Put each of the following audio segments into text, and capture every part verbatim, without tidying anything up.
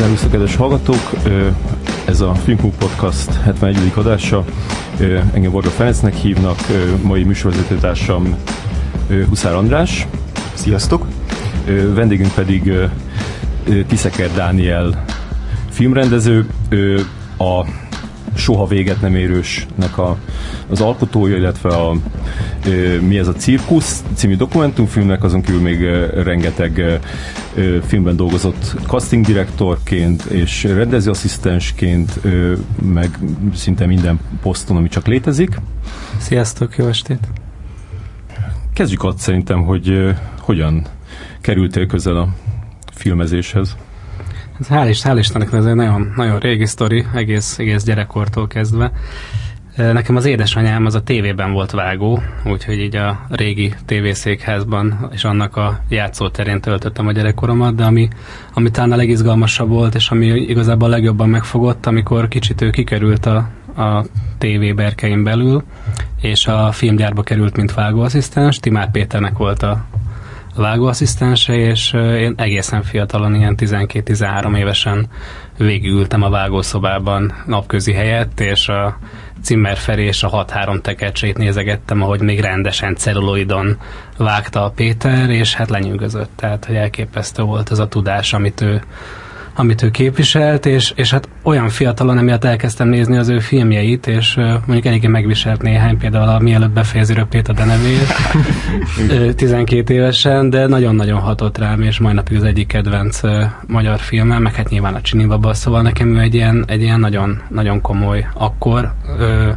Szervusztok, kedves hallgatók! Ez a Filmklub Podcast hetvenegyedik adása. Engem Balga Ferencnek hívnak, mai műsorvezetőtársam Huszár András. Sziasztok! Vendégünk pedig Tiszeker Dániel filmrendező, a soha véget nem érősnek a, az alkotója, illetve a Mi ez a cirkusz című dokumentumfilmnek, azon kívül még rengeteg filmben dolgozott casting direktorként és rendezőasszisztensként, meg szinte minden poszton, ami csak létezik. Sziasztok, jó estét! Kezdjük ott szerintem, hogy hogyan kerültél közel a filmezéshez? Hál' Istennek, ez egy nagyon, nagyon régi sztori, egész, egész gyerekkortól kezdve. Nekem az édesanyám az a tévében volt vágó, úgyhogy így a régi tévészékházban és annak a játszóterén töltöttem a gyerekkoromat, de ami, ami talán a legizgalmasabb volt, és ami igazából a legjobban megfogott, amikor kicsit ő kikerült a, a tévéberkeim belül, és a filmgyárba került, mint vágóasszisztens. Timár Péternek volt a vágóasszisztense, és én egészen fiatalon, ilyen tizenkét-tizenhárom évesen végigültem a vágószobában napközi helyett, és a Zimmer Feri és a hat-három tekercsét nézegettem, ahogy még rendesen celluloidon vágta a Péter, és hát lenyűgözött. Tehát, hogy elképesztő volt ez a tudás, amit ő, amit ő képviselt, és, és hát olyan fiatalon, emiatt elkezdtem nézni az ő filmjeit, és uh, mondjuk eléggé megviselt néhány, például a Mielőbb befejezi röpét a denevért, tizenkét évesen, de nagyon-nagyon hatott rám, és mai napig az egyik kedvenc uh, magyar filmem, meg hát nyilván a Csinibaba, szóval nekem ő egy ilyen, egy ilyen nagyon, nagyon komoly akkor, uh,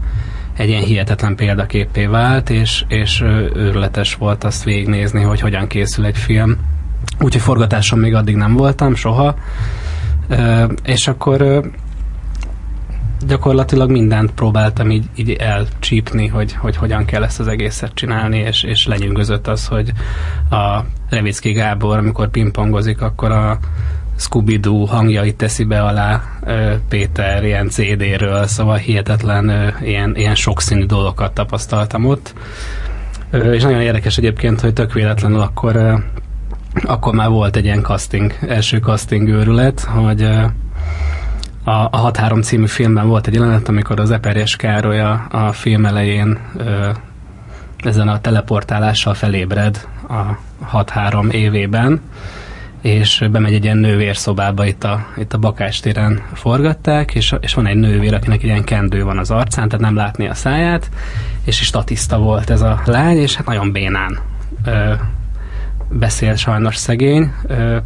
egy ilyen hihetetlen példaképpé vált, és, és uh, őrületes volt azt végignézni, hogy hogyan készül egy film. Úgyhogy forgatáson még addig nem voltam, soha. Uh, és akkor uh, gyakorlatilag mindent próbáltam így, így elcsípni, hogy, hogy hogyan kell ezt az egészet csinálni, és, és lenyűgözött az, hogy a Revicki Gábor, amikor pingpongozik, akkor a Scooby-Doo hangjait teszi be alá uh, Péter ilyen cé dé-ről, szóval hihetetlen uh, ilyen, ilyen sokszínű dolgokat tapasztaltam ott. Uh, és nagyon érdekes egyébként, hogy tök véletlenül akkor uh, akkor már volt egy ilyen casting, első casting őrület, hogy a, a hat-három című filmben volt egy jelenet, amikor az Eperjes Károly a, a film elején ö, ezen a teleportálással felébred a hat-három évében, és bemegy egy ilyen nővérszobába, itt a, itt a Bakástéren forgatták, és, és van egy nővér, akinek ilyen kendő van az arcán, tehát nem látni a száját, és statiszta volt ez a lány, és hát nagyon bénán ö, beszél sajnos szegény,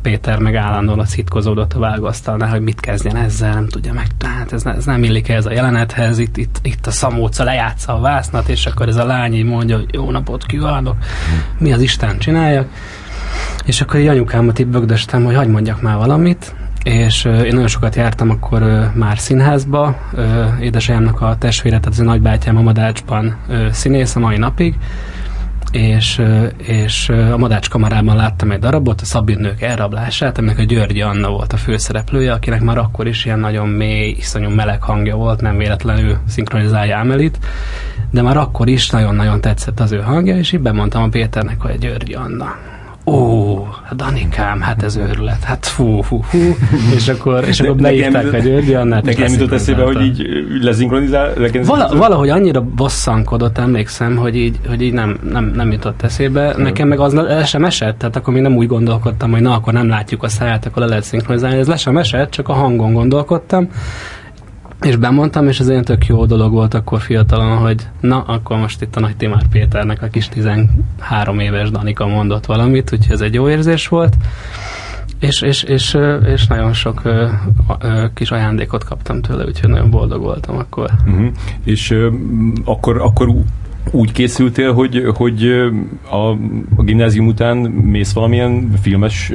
Péter meg állandóan szitkozódott a vágóasztalnál, hogy mit kezdjen ezzel, nem tudja meg, tehát ez, ez nem illik ez a jelenethez, itt, itt, itt a Szamóca lejátsza a vásznat, és akkor ez a lány így mondja, hogy jó napot kívánok, mi az Isten csináljak, és akkor így anyukámat így bögdöstem, hogy hadd mondjak már valamit, és uh, én nagyon sokat jártam akkor uh, már színházba, uh, édesanyámnak a testvére, tehát az nagybátyám a Madácsban uh, színész a mai napig, És, és a Madács kamarában láttam egy darabot, a Szabinők elrablását, aminek a György Anna volt a főszereplője, akinek már akkor is ilyen nagyon mély, iszonyú meleg hangja volt, nem véletlenül szinkronizálja Amelit, de már akkor is nagyon-nagyon tetszett az ő hangja, és így bemondtam a Péternek, hogy György Anna. Ó, Danikám, hát ez őrület, hát fú, fú, fú, és akkor, és akkor beírták a György Annát. Nekem jutott eszébe, hogy így leszinkronizál? Vala, valahogy annyira bosszankodott, emlékszem, hogy így, hogy így nem, nem, nem jutott eszébe. Nekem meg az le sem esett, tehát akkor még nem úgy gondolkodtam, hogy na, akkor nem látjuk a száját, akkor le lehet szinkronizálni. Ez le sem esett, csak a hangon gondolkodtam, és bemondtam, és ez olyan tök jó dolog volt akkor fiatalon, hogy na, akkor most itt a Nagy Timár Péternek a kis tizenhárom éves Danika mondott valamit, úgyhogy ez egy jó érzés volt, és, és, és, és nagyon sok ö, ö, kis ajándékot kaptam tőle, úgyhogy nagyon boldog voltam akkor. Uh-huh. És ö, akkor, akkor úgy készültél, hogy, hogy a, a gimnázium után mész valamilyen filmes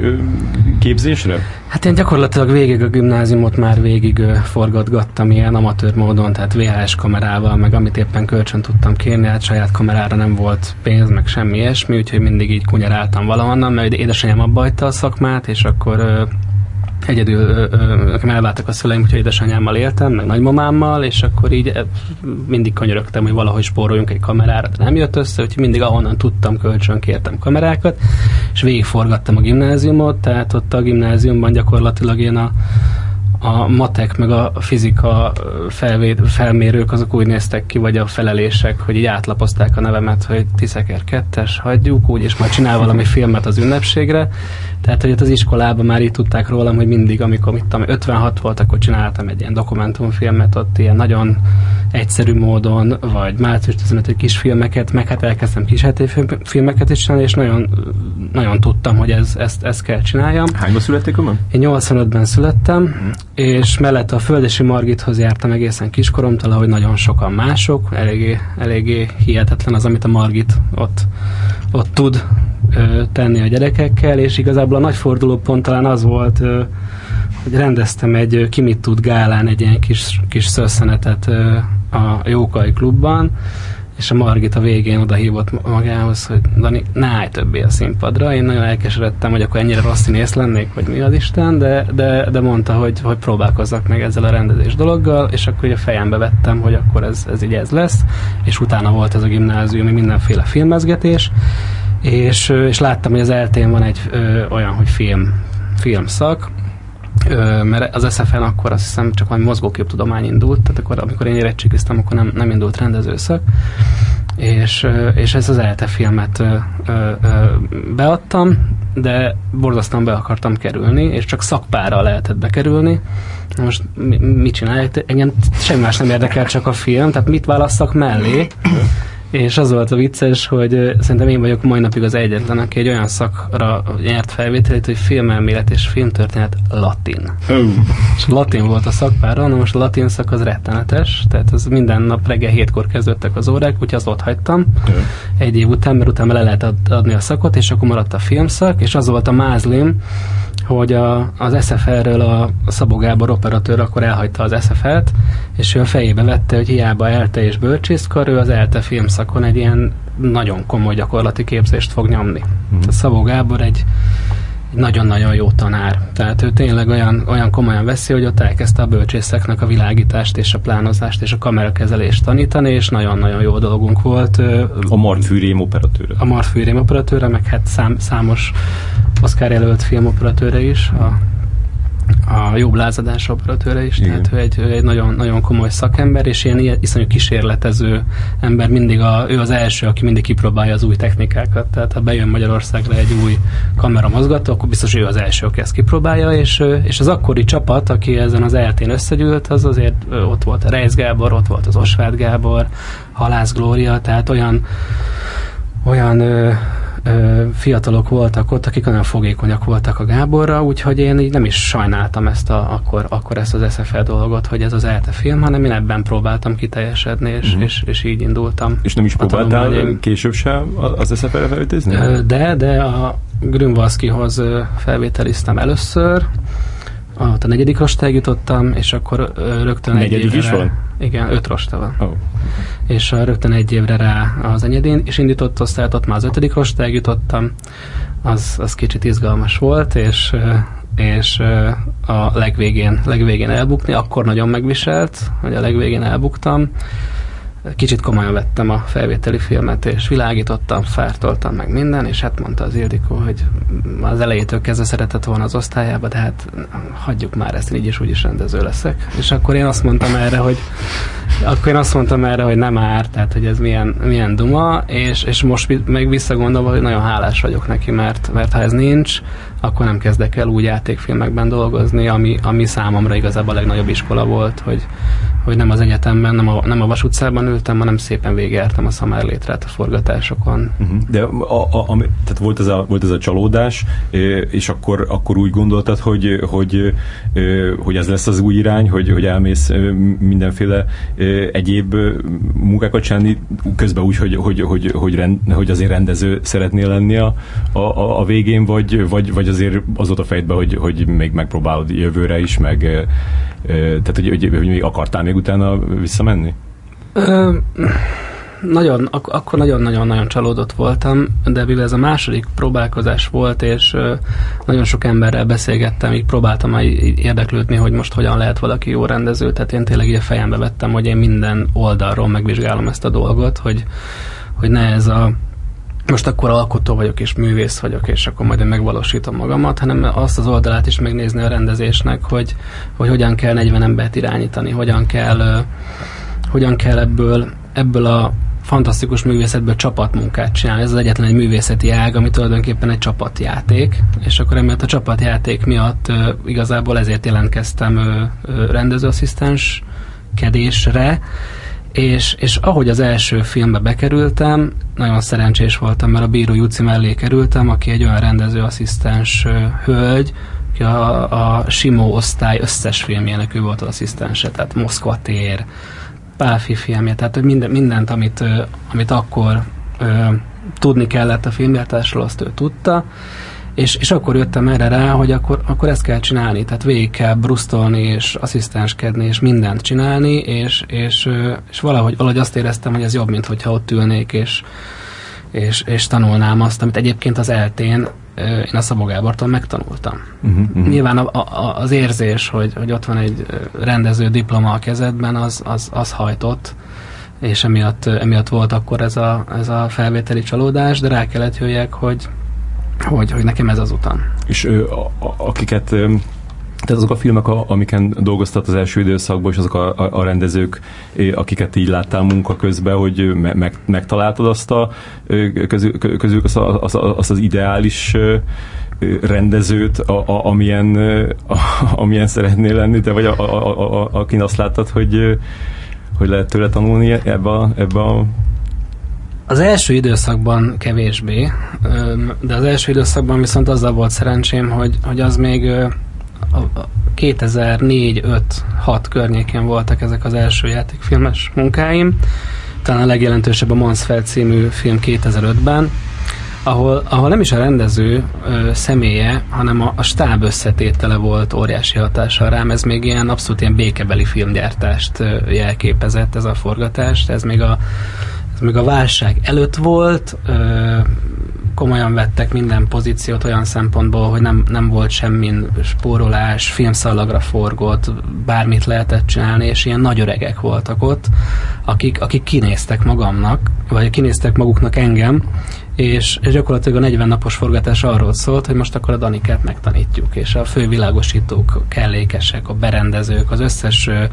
képzésre? Hát én gyakorlatilag végig a gimnáziumot már végig forgatgattam ilyen amatőr módon, tehát vé há es kamerával, meg amit éppen kölcsön tudtam kérni, hát saját kamerára nem volt pénz, meg semmi ilyesmi, úgyhogy mindig így kunyaráltam valahonnan, mert édesanyám abba hagyta a szakmát, és akkor egyedül nekem elváltak a szüleim, úgyhogy édesanyámmal éltem, meg nagymamámmal, és akkor így mindig könyörögtem, hogy valahogy spóroljunk egy kamerára, de nem jött össze, úgyhogy mindig ahonnan tudtam, kölcsön kértem kamerákat, és végigforgattam a gimnáziumot, tehát ott a gimnáziumban gyakorlatilag én a, a matek meg a fizika felvéd, felmérők azok úgy néztek ki, vagy a felelések, hogy így átlapozták a nevemet, hogy Tiszeker kettes, hagyjuk, úgyis majd csinál valami filmet az ünnepségre. Tehát, hogy az iskolában már így tudták rólam, hogy mindig, amikor mit tudom, ötvenhat volt, akkor csináltam egy ilyen dokumentumfilmet, ott ilyen nagyon egyszerű módon, vagy március tizenötödikei kisfilmeket, meg hát elkezdtem kísérleti filmeket is csinálni, és nagyon, nagyon tudtam, hogy ez, ezt, ezt kell csináljam. Hányban születték önben? Én nyolcvanötben születtem, hmm. és mellett a Földesi Margithoz jártam egészen kiskoromtól, ahogy nagyon sokan mások, eléggé, eléggé hihetetlen az, amit a Margit ott, ott tud ö, tenni a gyerekekkel, és igazából a nagy fordulópont talán az volt, ö, hogy rendeztem egy Ki mit tud gálán egy ilyen kis, kis szösszenetet ö, a Jókai klubban, és a Margit a végén oda hívott magához, hogy Dani, ne állj többé a színpadra. Én nagyon elkeseredtem, hogy akkor ennyire rossz színész lennék, vagy mi az Isten, de, de, de mondta, hogy, hogy próbálkozzak meg ezzel a rendezés dologgal, és akkor a fejembe vettem, hogy akkor ez, ez így ez lesz, és utána volt ez a gimnáziumi mindenféle filmezgetés, és, és láttam, hogy az eltén van egy ö, olyan, hogy film, filmszak, Ö, mert az es ef en akkor azt hiszem csak valami mozgóképtudomány indult, tehát akkor, amikor én érettségiztem, akkor nem, nem indult rendezőszak, és, és ezt az e el té filmet ö, ö, beadtam, de borzasztóan be akartam kerülni, és csak szakpára lehetett bekerülni. Most mi, mit csinálják? Engem semmi más nem érdekel, csak a film, tehát mit válasszak mellé? És az volt a vicces, hogy szerintem én vagyok mai napig az egyetlen, aki egy olyan szakra nyert felvételét, hogy filmelmélet és filmtörténet latin. Oh. És latin volt a szakpára, na most a latin szak az rettenetes, tehát az minden nap reggel hétkor kezdődtek az órák, úgyhogy azt ott hagytam oh. egy év után, mert utána le lehet adni a szakot, és akkor maradt a filmszak, és az volt a mázlim, hogy a, az es ef el-ről a Szabó Gábor operatőr akkor elhagyta az es ef el-t, és ő a fejébe vette, hogy hiába elte és bölcsészkar, ő az elte filmszakon egy ilyen nagyon komoly gyakorlati képzést fog nyomni. Mm. A Szabó Gábor egy, egy nagyon-nagyon jó tanár. Tehát ő tényleg olyan, olyan komolyan veszi, hogy ott elkezdte a bölcsészeknek a világítást és a plánozást és a kamerakezelést tanítani, és nagyon-nagyon jó dolgunk volt. A Marfűrém operatőre. A Marfűrém operatőre, meg hát szám, számos Oscar jelölt film operatőre is, a, a Jobb lázadás operatőre is, igen. Tehát ő egy, ő egy nagyon, nagyon komoly szakember, és ilyen iszonyú kísérletező ember, mindig a, ő az első, aki mindig kipróbálja az új technikákat, tehát ha bejön Magyarországra egy új kameramozgató, akkor biztos ő az első, aki ezt kipróbálja, és, és az akkori csapat, aki ezen az e el té-n összegyűlt, az azért ott volt a Reis Gábor, ott volt az Osvát Gábor, Halász Glória, tehát olyan olyan Ö, fiatalok voltak ott, akik nagyon fogékonyak voltak a Gáborra, úgyhogy én így nem is sajnáltam ezt a, akkor, akkor ezt az es ef el dolgot, hogy ez az e el té film, hanem én ebben próbáltam kiteljesedni, és, uh-huh. és, és így indultam. És nem is próbáltál később sem az es ef el-re felvételizni? De, de a Grünwalszkihoz felvételiztem először, ott a negyedik rostáig jutottam, és akkor rögtön negyedik egy évre... is van? Igen, öt rosta van. Oh. És rögtön egy évre rá az enyedén is indított osztályt, ott már az ötödik rostáig jutottam. Az, az kicsit izgalmas volt, és, és a legvégén, legvégén elbukni, akkor nagyon megviselt, hogy a legvégén elbuktam. Kicsit komolyan vettem a felvételi filmet, és világítottam, fártoltam meg minden, és hát mondta az Ildikó, hogy az elejétől kezdve szeretett volna az osztályába, de hát hagyjuk már ezt, így is úgyis rendező leszek. És akkor én azt mondtam erre, hogy akkor én azt mondtam erre, hogy nem árt, tehát hogy ez milyen, milyen duma, és, és most meg visszagondolva, hogy nagyon hálás vagyok neki, mert, mert ha ez nincs, akkor nem kezdek el úgy játékfilmekben dolgozni, ami, ami számomra igazából a legnagyobb iskola volt, hogy, hogy nem az egyetemben, nem a, nem a Vas utcában ültem, hanem szépen végigjártam a Szamárlétrát a forgatásokon. Uh-huh. De a, a, a, tehát volt, ez a, volt ez a csalódás, és akkor, akkor úgy gondoltad, hogy, hogy, hogy ez lesz az új irány, hogy, hogy elmész mindenféle egyéb munkákat csinálni, közben úgy, hogy, hogy, hogy, hogy, rend, hogy azért rendező szeretnél lenni a, a, a végén, vagy, vagy, vagy azért az ott a fejedben, hogy, hogy még megpróbálod jövőre is, meg tehát, hogy, hogy, hogy még akartál még utána visszamenni? Ö, nagyon, ak- akkor nagyon-nagyon-nagyon csalódott voltam, de mivel ez a második próbálkozás volt, és ö, nagyon sok emberrel beszélgettem, így próbáltam így érdeklődni, hogy most hogyan lehet valaki jó rendező, tehát én tényleg így a fejembe vettem, hogy én minden oldalról megvizsgálom ezt a dolgot, hogy, hogy ne ez a most akkor alkotó vagyok és művész vagyok, és akkor majd én megvalósítom magamat, hanem azt az oldalát is megnézni a rendezésnek, hogy, hogy hogyan kell negyven embert irányítani, hogyan kell, hogyan kell ebből, ebből a fantasztikus művészetből csapatmunkát csinálni. Ez az egyetlen egy művészeti ág, ami tulajdonképpen egy csapatjáték, és akkor emiatt a csapatjáték miatt uh, igazából ezért jelentkeztem uh, uh, rendezőasszisztenskedésre, és, és ahogy az első filmbe bekerültem, nagyon szerencsés voltam, mert a Bíró Juci mellé kerültem, aki egy olyan rendezőasszisztens uh, hölgy, aki a, a Simó osztály összes filmjének ő volt az asszisztense, tehát Moszkva tér, Pálfi filmje, tehát minden, mindent, amit, amit akkor ö, tudni kellett a filmgyártásról, azt ő tudta, és, és akkor jöttem erre rá, hogy akkor, akkor ezt kell csinálni, tehát végig kell brusztolni, és asszisztenskedni, és mindent csinálni, és, és, ö, és valahogy, valahogy azt éreztem, hogy ez jobb, mint hogyha ott ülnék, és, és, és tanulnám azt, amit egyébként az eltén én a Szabó Gábortól megtanultam. Uh-huh, uh-huh. Nyilván a, a, az érzés, hogy, hogy ott van egy rendező diploma a kezedben, az, az, az hajtott, és emiatt, emiatt volt akkor ez a, ez a felvételi csalódás, de rá kellett jöjjek, hogy, hogy, hogy nekem ez az utam. És a, a, akiket, tehát azok a filmek, amiken dolgoztat az első időszakban, és azok a, a, a rendezők, akiket így láttál munka közben, hogy meg, megtaláltad azt a, közül, közülük azt, a, azt, a, azt az ideális rendezőt, a, a, amilyen, a, amilyen szeretnél lenni, te vagy a, a, a, a, akin azt láttad, hogy, hogy lehet tőle tanulni ebbe a, ebbe a... Az első időszakban kevésbé, de az első időszakban viszont azzal volt szerencsém, hogy, hogy az még... A kétezer-négy, öt, hat környékén voltak ezek az első játékfilmes munkáim. Talán a legjelentősebb a Mansfeld című film kétezer-ötben, ahol, ahol nem is a rendező ö, személye, hanem a, a stáb összetétele volt óriási hatással rám. Ez még ilyen abszolút ilyen békebeli filmgyártást ö, jelképezett ez a forgatás. Ez még a, ez még a válság előtt volt, ö, komolyan vettek minden pozíciót olyan szempontból, hogy nem, nem volt semmin spórolás, filmszallagra forgott, bármit lehetett csinálni, és ilyen nagy öregek voltak ott, akik, akik kinéztek magamnak, vagy kinéztek maguknak engem, és, és gyakorlatilag a negyven napos forgatás arról szólt, hogy most akkor a Danikát megtanítjuk, és a fővilágosítók, kellékesek, a berendezők, az összes ö,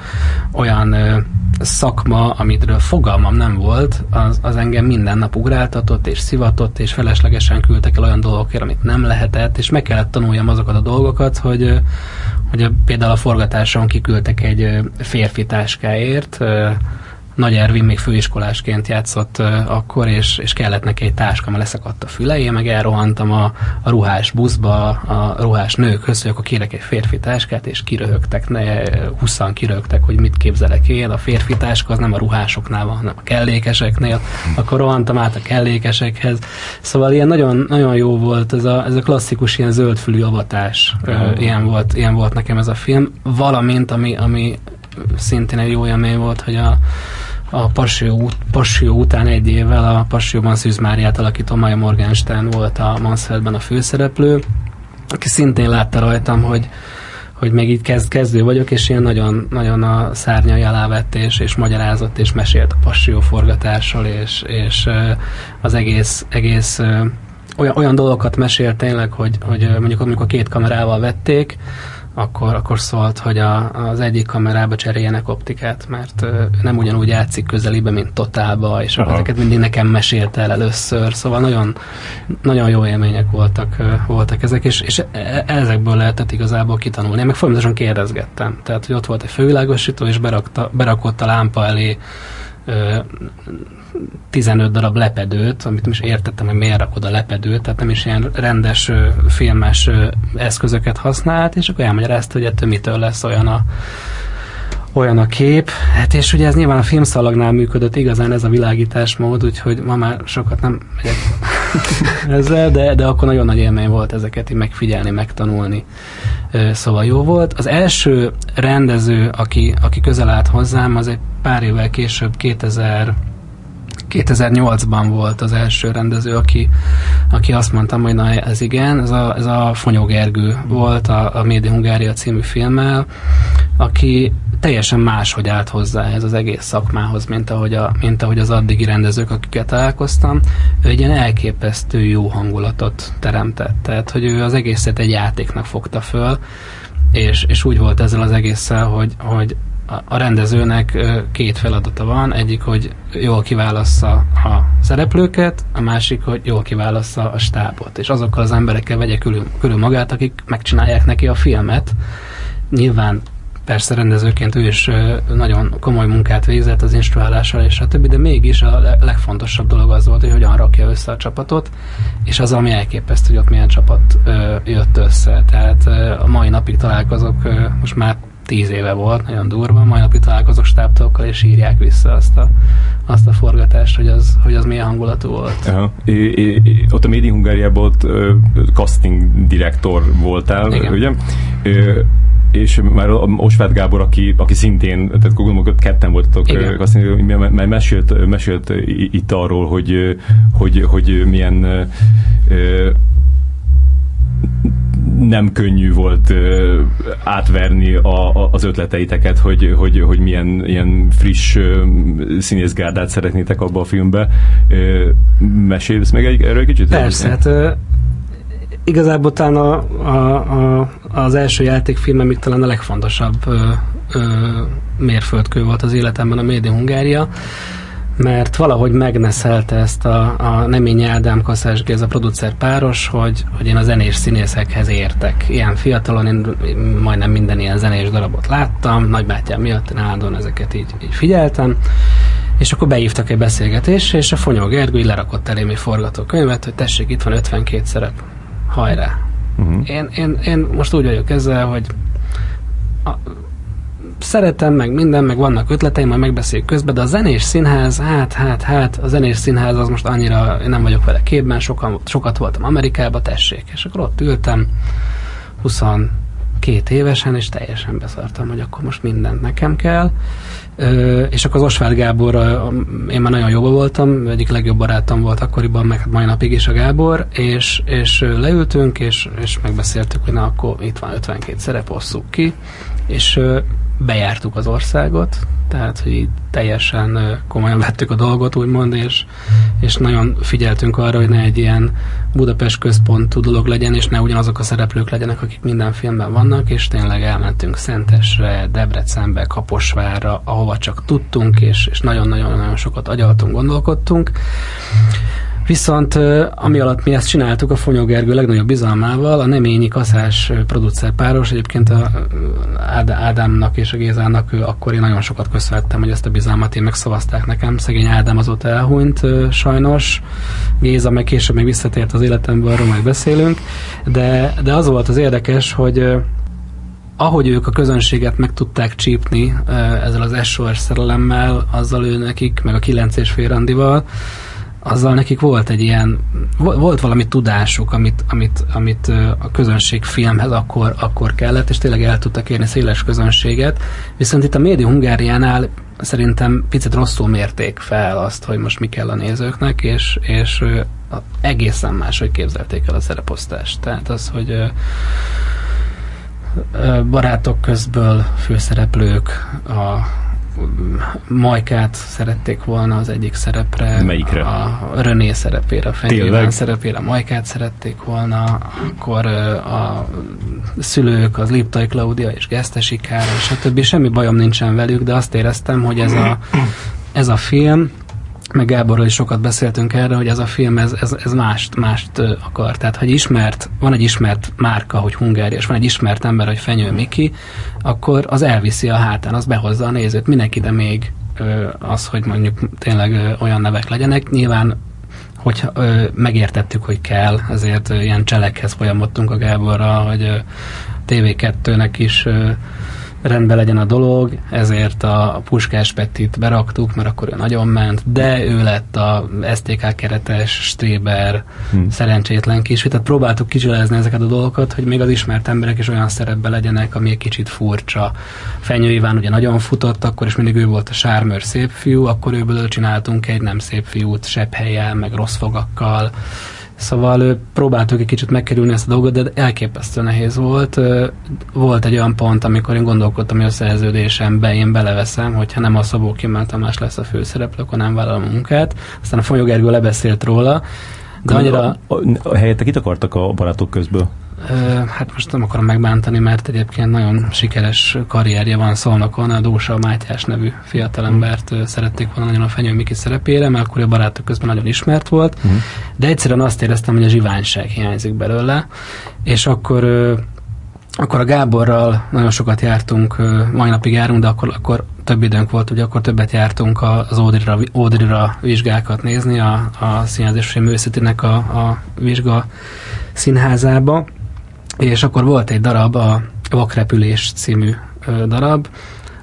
olyan ö, szakma, amitről fogalmam nem volt, az, az engem minden nap ugráltatott, és szivatott, és feleslegesen küldtek el olyan dolgokért, amit nem lehetett, és meg kellett tanuljam azokat a dolgokat, hogy ö, hogy a, például a forgatáson kiküldtek egy ö, férfi táskáért, ö, Nagy Ervin még főiskolásként játszott uh, akkor, és, és kellett neki egy táska, mert leszakadt a füle, meg elrohantam a, a ruhás buszba, a ruhás nőkhöz, hogy akkor kérek egy férfi táskát, és kiröhögtek, ne, huszan kiröhögtek, hogy mit képzelek én, a férfi táska az nem a ruhásoknál van, hanem a kellékeseknél, akkor rohantam át a kellékesekhez. Szóval ilyen nagyon, nagyon jó volt ez a, ez a klasszikus ilyen zöldfülű avatás, uh, ilyen, volt, ilyen volt nekem ez a film, valamint ami, ami szintén egy jó élmény volt, hogy a a Passió, Passió után egy évvel a Passióban Szűz Máriát alakító Maja Morgenstern volt a Mansfeldben a főszereplő, aki szintén látta rajtam, hogy, hogy még így kezd, kezdő vagyok, és ilyen nagyon, nagyon a szárnyai alá vett, és, és magyarázott, és mesélt a Passió forgatásról, és, és az egész, egész olyan, olyan dolgokat mesélt tényleg, hogy, hogy mondjuk amikor két kamerával vették, Akkor, akkor szólt, hogy a, az egyik kamerába cseréljenek optikát, mert ö, nem ugyanúgy játszik közelibe, mint totálba, és akkor ezeket mindig nekem mesélte el először, szóval nagyon, nagyon jó élmények voltak, ö, voltak ezek, és, és ezekből lehetett igazából kitanulni. Én meg folyamatosan kérdezgettem, tehát hogy ott volt egy fővilágosító, és berakta, berakott a lámpa elé ö, tizenöt darab lepedőt, amit nem is értettem, hogy miért rakod a lepedőt, tehát nem is ilyen rendes filmes eszközöket használt, és akkor elmagyarázta, hogy ettől mitől lesz olyan a, olyan a kép. Hát és ugye ez nyilván a filmszalagnál működött igazán ez a világításmód, úgyhogy ma már sokat nem megyek ezzel, de, de akkor nagyon nagy élmény volt ezeket így megfigyelni, megtanulni. Szóval jó volt. Az első rendező, aki, aki közel állt hozzám, az egy pár évvel később, kétezer-nyolcban volt az első rendező, aki, aki azt mondtam, hogy na ez igen, ez a, ez a Fonyó Gergő volt a, a Médi Hungária című filmmel, aki teljesen máshogy állt hozzá ez az egész szakmához, mint ahogy, a, mint ahogy az addigi rendezők, akiket találkoztam. Ő egy ilyen elképesztő jó hangulatot teremtett. Tehát, hogy ő az egészet egy játéknak fogta föl, és, és úgy volt ezzel az egésszel, hogy, hogy a rendezőnek két feladata van, egyik, hogy jól kiválassza a szereplőket, a másik, hogy jól kiválassza a stábot, és azokkal az emberekkel vegye külön, külön magát, akik megcsinálják neki a filmet. Nyilván persze rendezőként ő is nagyon komoly munkát végzett az instruálással és a többi, de mégis a legfontosabb dolog az volt, hogy hogyan rakja össze a csapatot, és az, ami elképesztő, hogy ott milyen csapat jött össze. Tehát a mai napig találkozok, most már tíz éve volt, nagyon durva, majd napi találkozok stábtokkal, és írják vissza azt a, azt a forgatást, hogy az, hogy az milyen hangulatú volt. Aha. É, é, é, ott a Made in Hungariában ott ö, casting direktor voltál, igen. Ugye? Ö, és már Osvát Gábor, aki, aki szintén, tehát gondolom, hogy ketten voltatok, mert m- mesélt, mesélt itt arról, hogy, hogy, hogy milyen ö, nem könnyű volt ö, átverni a, a, az ötleteiteket, hogy, hogy, hogy milyen ilyen friss ö, színészgárdát szeretnétek abba a filmbe. Ö, mesélsz meg egy, erről egy kicsit? Persze, hát, ö, igazából talán a, a, a, az első játékfilmem még talán a legfontosabb ö, ö, mérföldkő volt az életemben, a Made in Hungária, mert valahogy megneszelte ezt a, a Neményi Ádám, Kassás Géza producer páros, hogy, hogy én a zenés színészekhez értek. Ilyen fiatalon én majdnem minden ilyen zenés darabot láttam, nagybátyám miatt nálad ezeket így, így figyeltem, és akkor behívtak egy beszélgetésre, és a Fonyó Gergő így lerakott elém egy forgatókönyvet, hogy tessék, itt van ötvenkét szerep, hajrá! Uh-huh. Én, én, én most úgy vagyok ezzel, hogy a, szeretem, meg minden, meg vannak ötleteim, majd megbeszéljük közben, de a zenés színház, hát, hát, hát, a zenés színház az most annyira, én nem vagyok vele képben, sokan, sokat voltam Amerikába, tessék. És akkor ott ültem huszonkettő évesen, és teljesen beszartam, hogy akkor most mindent nekem kell. Ö, és akkor az Osvát Gábor, én már nagyon jobban voltam, egyik legjobb barátom volt akkoriban, meg mai napig is a Gábor, és, és leültünk, és, és megbeszéltük, hogy na, akkor itt van ötvenkét szerep, osszuk ki, és bejártuk az országot, tehát hogy teljesen komolyan vettük a dolgot, úgymond, és, és nagyon figyeltünk arra, hogy ne egy ilyen Budapest központú dolog legyen, és ne ugyanazok a szereplők legyenek, akik minden filmben vannak, és tényleg elmentünk Szentesre, Debrecenbe, Kaposvárra, ahova csak tudtunk, és, és nagyon-nagyon-nagyon sokat agyaltunk, gondolkodtunk. Viszont ami alatt mi ezt csináltuk, a Fonyó Gergő legnagyobb bizalmával, a Neményi Kassás producer páros, egyébként a Ádámnak és a Gézának akkor én nagyon sokat köszönhettem, hogy ezt a bizalmat én megszavazták nekem. Szegény Ádám azóta elhunyt, sajnos. Géza meg később még visszatért az életembe, arról majd beszélünk. De, de az volt az érdekes, hogy ahogy ők a közönséget meg tudták csípni ezzel az es o es szerelemmel, azzal ő nekik, meg a kilenc és fél randival, azzal nekik volt egy ilyen, volt valami tudásuk, amit, amit, amit a közönség filmhez akkor, akkor kellett, és tényleg el tudtak érni széles közönséget. Viszont itt a Made in Hungáriánál szerintem picit rosszul mérték fel azt, hogy most mi kell a nézőknek, és, és egészen máshogy képzelték el a szereposztást. Tehát az, hogy barátok közből főszereplők, a Majkát szerették volna az egyik szerepre. Melyikre? A René szerepére, a Fenyő szerepére a Majkát szerették volna, akkor a szülők, az Liptai Klaudia és Gesztesi Károly, stb. Semmi bajom nincsen velük, de azt éreztem, hogy ez a, ez a film, meg Gáborral is sokat beszéltünk erre, hogy ez a film, ez, ez, ez mást, mást akar. Tehát, hogy ismert, van egy ismert márka, hogy Hungária, és van egy ismert ember, hogy Fenyő Miki, akkor az elviszi a hátán, az behozza a nézőt. Minek ide még az, hogy mondjuk tényleg olyan nevek legyenek. Nyilván, hogy megértettük, hogy kell, ezért ilyen cselekhez folyamodtunk a Gáborral, hogy té vé kettőnek is rendben legyen a dolog, ezért a Puskás Petit beraktuk, mert akkor ő nagyon ment, de ő lett a es té ká keretes, Stréber, hmm. szerencsétlen kis, tehát próbáltuk kicsilezni ezeket a dolgokat, hogy még az ismert emberek is olyan szerepben legyenek, ami egy kicsit furcsa. Fenyő Iván ugye nagyon futott, akkor is mindig ő volt a sármőr szép fiú, akkor őből csináltunk egy nem szép fiút, sebb helyen, meg rossz fogakkal, Szóval próbáltuk egy kicsit megkerülni ezt a dolgot, de elképesztő nehéz volt. Volt egy olyan pont, amikor én gondolkodtam, hogy a szerződésembe én beleveszem, hogyha nem a Szabó Kimát Tamás lesz a főszereplő, akkor nem vállalom a munkát. Aztán a Fonyó Gergő lebeszélt róla. De annyira... a, a, a helyette kit akartak a barátok közből? Hát most nem akarom megbántani, mert egyébként nagyon sikeres karrierje van Szolnokon, a Dósa Mátyás nevű fiatalembert mm. szerették volna nagyon a Fenyő Miki szerepére, mert akkor a Barátok közben nagyon ismert volt, mm. de egyszerűen azt éreztem, hogy a zsiványság hiányzik belőle, és akkor, akkor a Gáborral nagyon sokat jártunk, mai napig járunk, de akkor, akkor több időnk volt, ugye akkor többet jártunk az Ódrira, Ódrira vizsgákat nézni, a, a Színházas Művészetének a, a vizsga színházába, és akkor volt egy darab, a Vakrepülés című darab,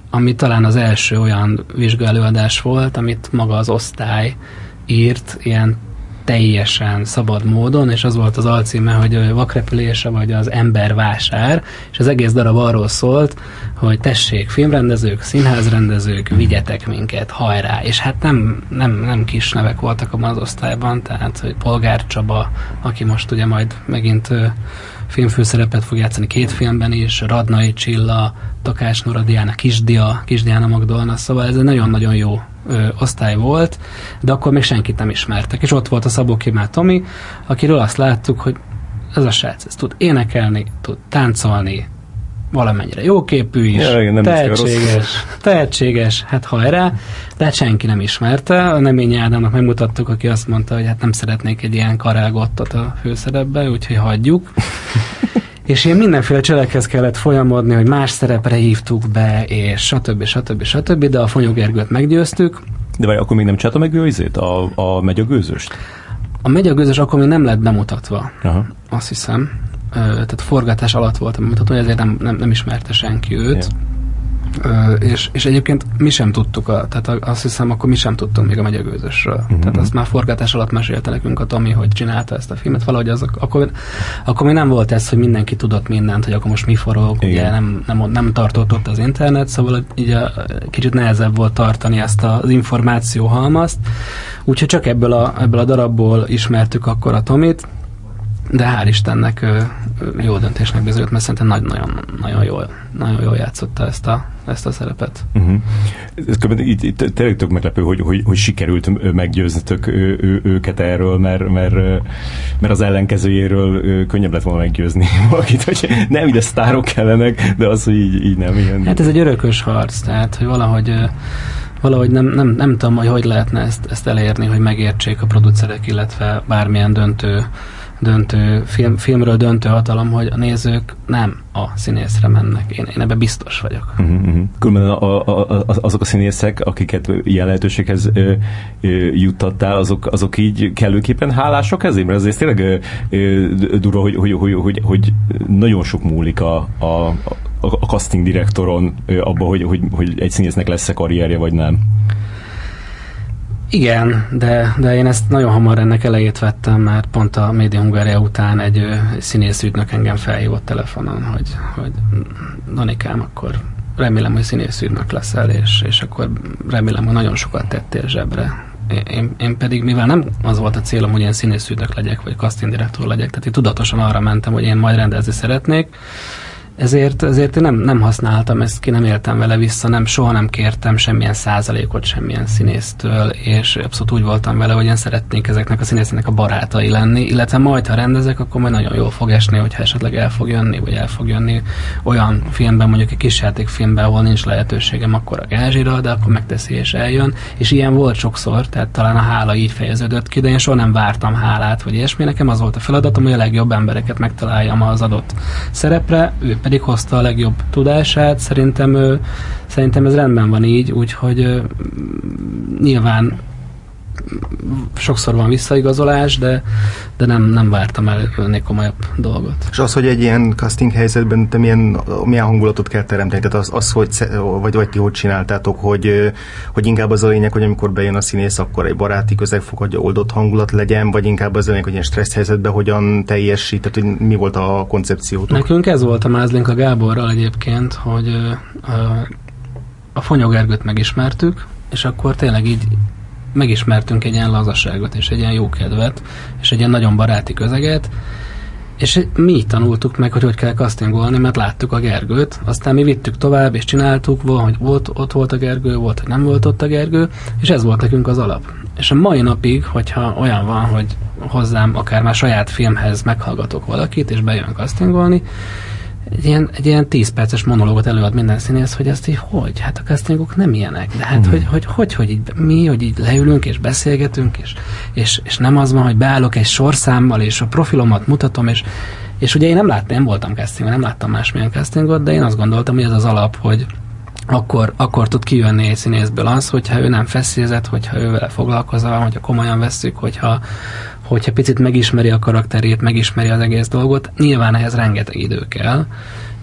ami talán az első olyan vizsgaelőadás volt, amit maga az osztály írt, ilyen teljesen szabad módon, és az volt az alcíme, hogy Vakrepülése vagy az embervásár, és az egész darab arról szólt, hogy tessék filmrendezők, színházrendezők, vigyetek minket, hajrá! És hát nem, nem, nem kis nevek voltak abban az osztályban, tehát hogy Polgár Csaba, aki most ugye majd megint filmfőszerepet fog játszani két filmben is, Radnai Csilla, Takács Nóra Diana, Kisdia, Kisdiana Magdolna, szóval ez egy nagyon-nagyon jó ö, osztály volt, de akkor még senkit nem ismertek. És ott volt a Szabó Kimát Tomi, akiről azt láttuk, hogy ez a srác, ez tud énekelni, tud táncolni, valamennyire jóképű is, ja, tehetséges, tehetséges, hát hajrá, de hát senki nem ismerte. A Neményi Ádámnak megmutattuk, aki azt mondta, hogy hát nem szeretnék egy ilyen karálgottat a főszerepbe, úgyhogy hagyjuk. És én mindenféle cselekhez kellett folyamodni, hogy más szerepre hívtuk be, és stb. stb. stb. De a Fonyó Gergőt meggyőztük. De várj, akkor még nem csinálta meg őizét? A, a megyagőzöst? A megyagőzös akkor még nem lett bemutatva. Aha. Azt hiszem. Tehát forgatás alatt voltam, mutatom, hogy ezért nem, nem, nem ismerte senki őt. Yeah. Ö, és, és egyébként mi sem tudtuk, a, tehát azt hiszem, akkor mi sem tudtunk még a megyegőzösről. Mm-hmm. Tehát azt már forgatás alatt mesélte nekünk a Tomi, hogy csinálta ezt a filmet, valahogy azok, akkor, akkor még nem volt ez, hogy mindenki tudott mindent, hogy akkor most mi forog, ugye nem, nem, nem tartott ott az internet, szóval így a, kicsit nehezebb volt tartani ezt az információhalmazt. Úgyhogy csak ebből a, ebből a darabból ismertük akkor a Tomit, de hál' Istennek jó döntésnek bizonyult, mert szerintem nagyon, nagyon, jól, nagyon jól játszotta ezt a, ezt a szerepet. Uh-huh. Ez tényleg tök meglepő, hogy, hogy, hogy sikerült meggyőznötök őket erről, mert, mert, mert az ellenkezőjéről könnyebb lett volna meggyőzni valakit, hogy nem ide sztárok kellenek, de az, hogy így, így nem ilyen. Hát ez egy örökös harc, tehát hogy valahogy Valahogy nem, nem, nem tudom, hogy hogy lehetne ezt, ezt elérni, hogy megértsék a producerek, illetve bármilyen döntő, döntő film, filmről döntő hatalom, hogy a nézők nem a színészre mennek. Én, én ebben biztos vagyok. Uh-huh. Különben a, a, a, azok a színészek, akiket ilyen lehetőséghez ö, ö, juttattál, azok, azok így kellőképpen hálások ezért? Mert azért tényleg ö, durva, hogy, hogy, hogy, hogy, hogy nagyon sok múlik a, a, a a casting direktoron abban, hogy, hogy, hogy egy színésznek lesz-e karrierje, vagy nem. Igen, de, de én ezt nagyon hamar ennek elejét vettem, mert pont a Média Hungária után egy, egy színészügynök engem felhívott telefonon, hogy, hogy Danikám, akkor remélem, hogy színészügynök leszel, és, és akkor remélem, hogy nagyon sokat tettél zsebre. Én, én pedig, mivel nem az volt a célom, hogy én színészügynök legyek, vagy casting direktor legyek, tehát én tudatosan arra mentem, hogy én majd rendezni szeretnék, Ezért, ezért én nem, nem használtam ezt ki, nem éltem vele vissza, nem, soha nem kértem semmilyen százalékot semmilyen színésztől, és abszolút úgy voltam vele, hogy én szeretnék ezeknek a színészeknek a barátai lenni, illetve majd, ha rendezek, akkor majd nagyon jól fog esni, hogyha esetleg el fog jönni, vagy el fog jönni olyan filmben, mondjuk egy kisjátékfilmben, ahol nincs lehetőségem akkor a gázsira, de akkor megteszi és eljön, és ilyen volt sokszor, tehát talán a hála így fejeződött ki, de én soha nem vártam hálát, vagy ilyesmi, nekem az volt a feladatom, hogy a legjobb embereket megtaláljam az adott szerepre, ő pedig hozta a legjobb tudását, szerintem, ő, szerintem ez rendben van így, úgyhogy ő, nyilván sokszor van visszaigazolás, de, de nem, nem vártam el ennél komolyabb dolgot. És az, hogy egy ilyen casting helyzetben te milyen, milyen hangulatot kell teremteni, tehát az, az hogy, vagy, vagy ti hogy csináltátok, hogy, hogy inkább az a lényeg, hogy amikor bejön a színész, akkor egy baráti közeg fogadja, oldott hangulat legyen, vagy inkább az a lényeg, hogy ilyen stressz helyzetben hogyan teljesít, tehát hogy mi volt a koncepciótok? Nekünk ez volt a mázlink a Gáborral egyébként, hogy a, a Fonyó Gergőt megismertük, és akkor tényleg így megismertünk egy ilyen lazaságot, és egy ilyen jókedvet, és egy ilyen nagyon baráti közeget, és mi így tanultuk meg, hogy hogy kell castingolni, mert láttuk a Gergőt, aztán mi vittük tovább, és csináltuk, valahogy volt, ott volt a Gergő, volt, hogy nem volt ott a Gergő, és ez volt nekünk az alap. És a mai napig, hogyha olyan van, hogy hozzám akár már saját filmhez meghallgatok valakit, és bejön castingolni, egy ilyen, egy ilyen tíz perces monológot előad minden színész, hogy ezt így hogy? Hát a castingok nem ilyenek. De hát hmm. hogy, hogy, hogy, hogy így, mi, hogy így leülünk és beszélgetünk, és, és, és nem az van, hogy beállok egy sorszámmal, és a profilomat mutatom, és, és ugye én nem láttam, nem voltam castingon, nem láttam másmilyen castingot, de én azt gondoltam, hogy ez az alap, hogy akkor, akkor tud kijönni egy színészből az, hogyha ő nem feszélyezett, hogyha ő vele foglalkozva, hogyha komolyan vesszük, hogyha hogyha picit megismeri a karakterét, megismeri az egész dolgot, nyilván ehhez rengeteg idő kell,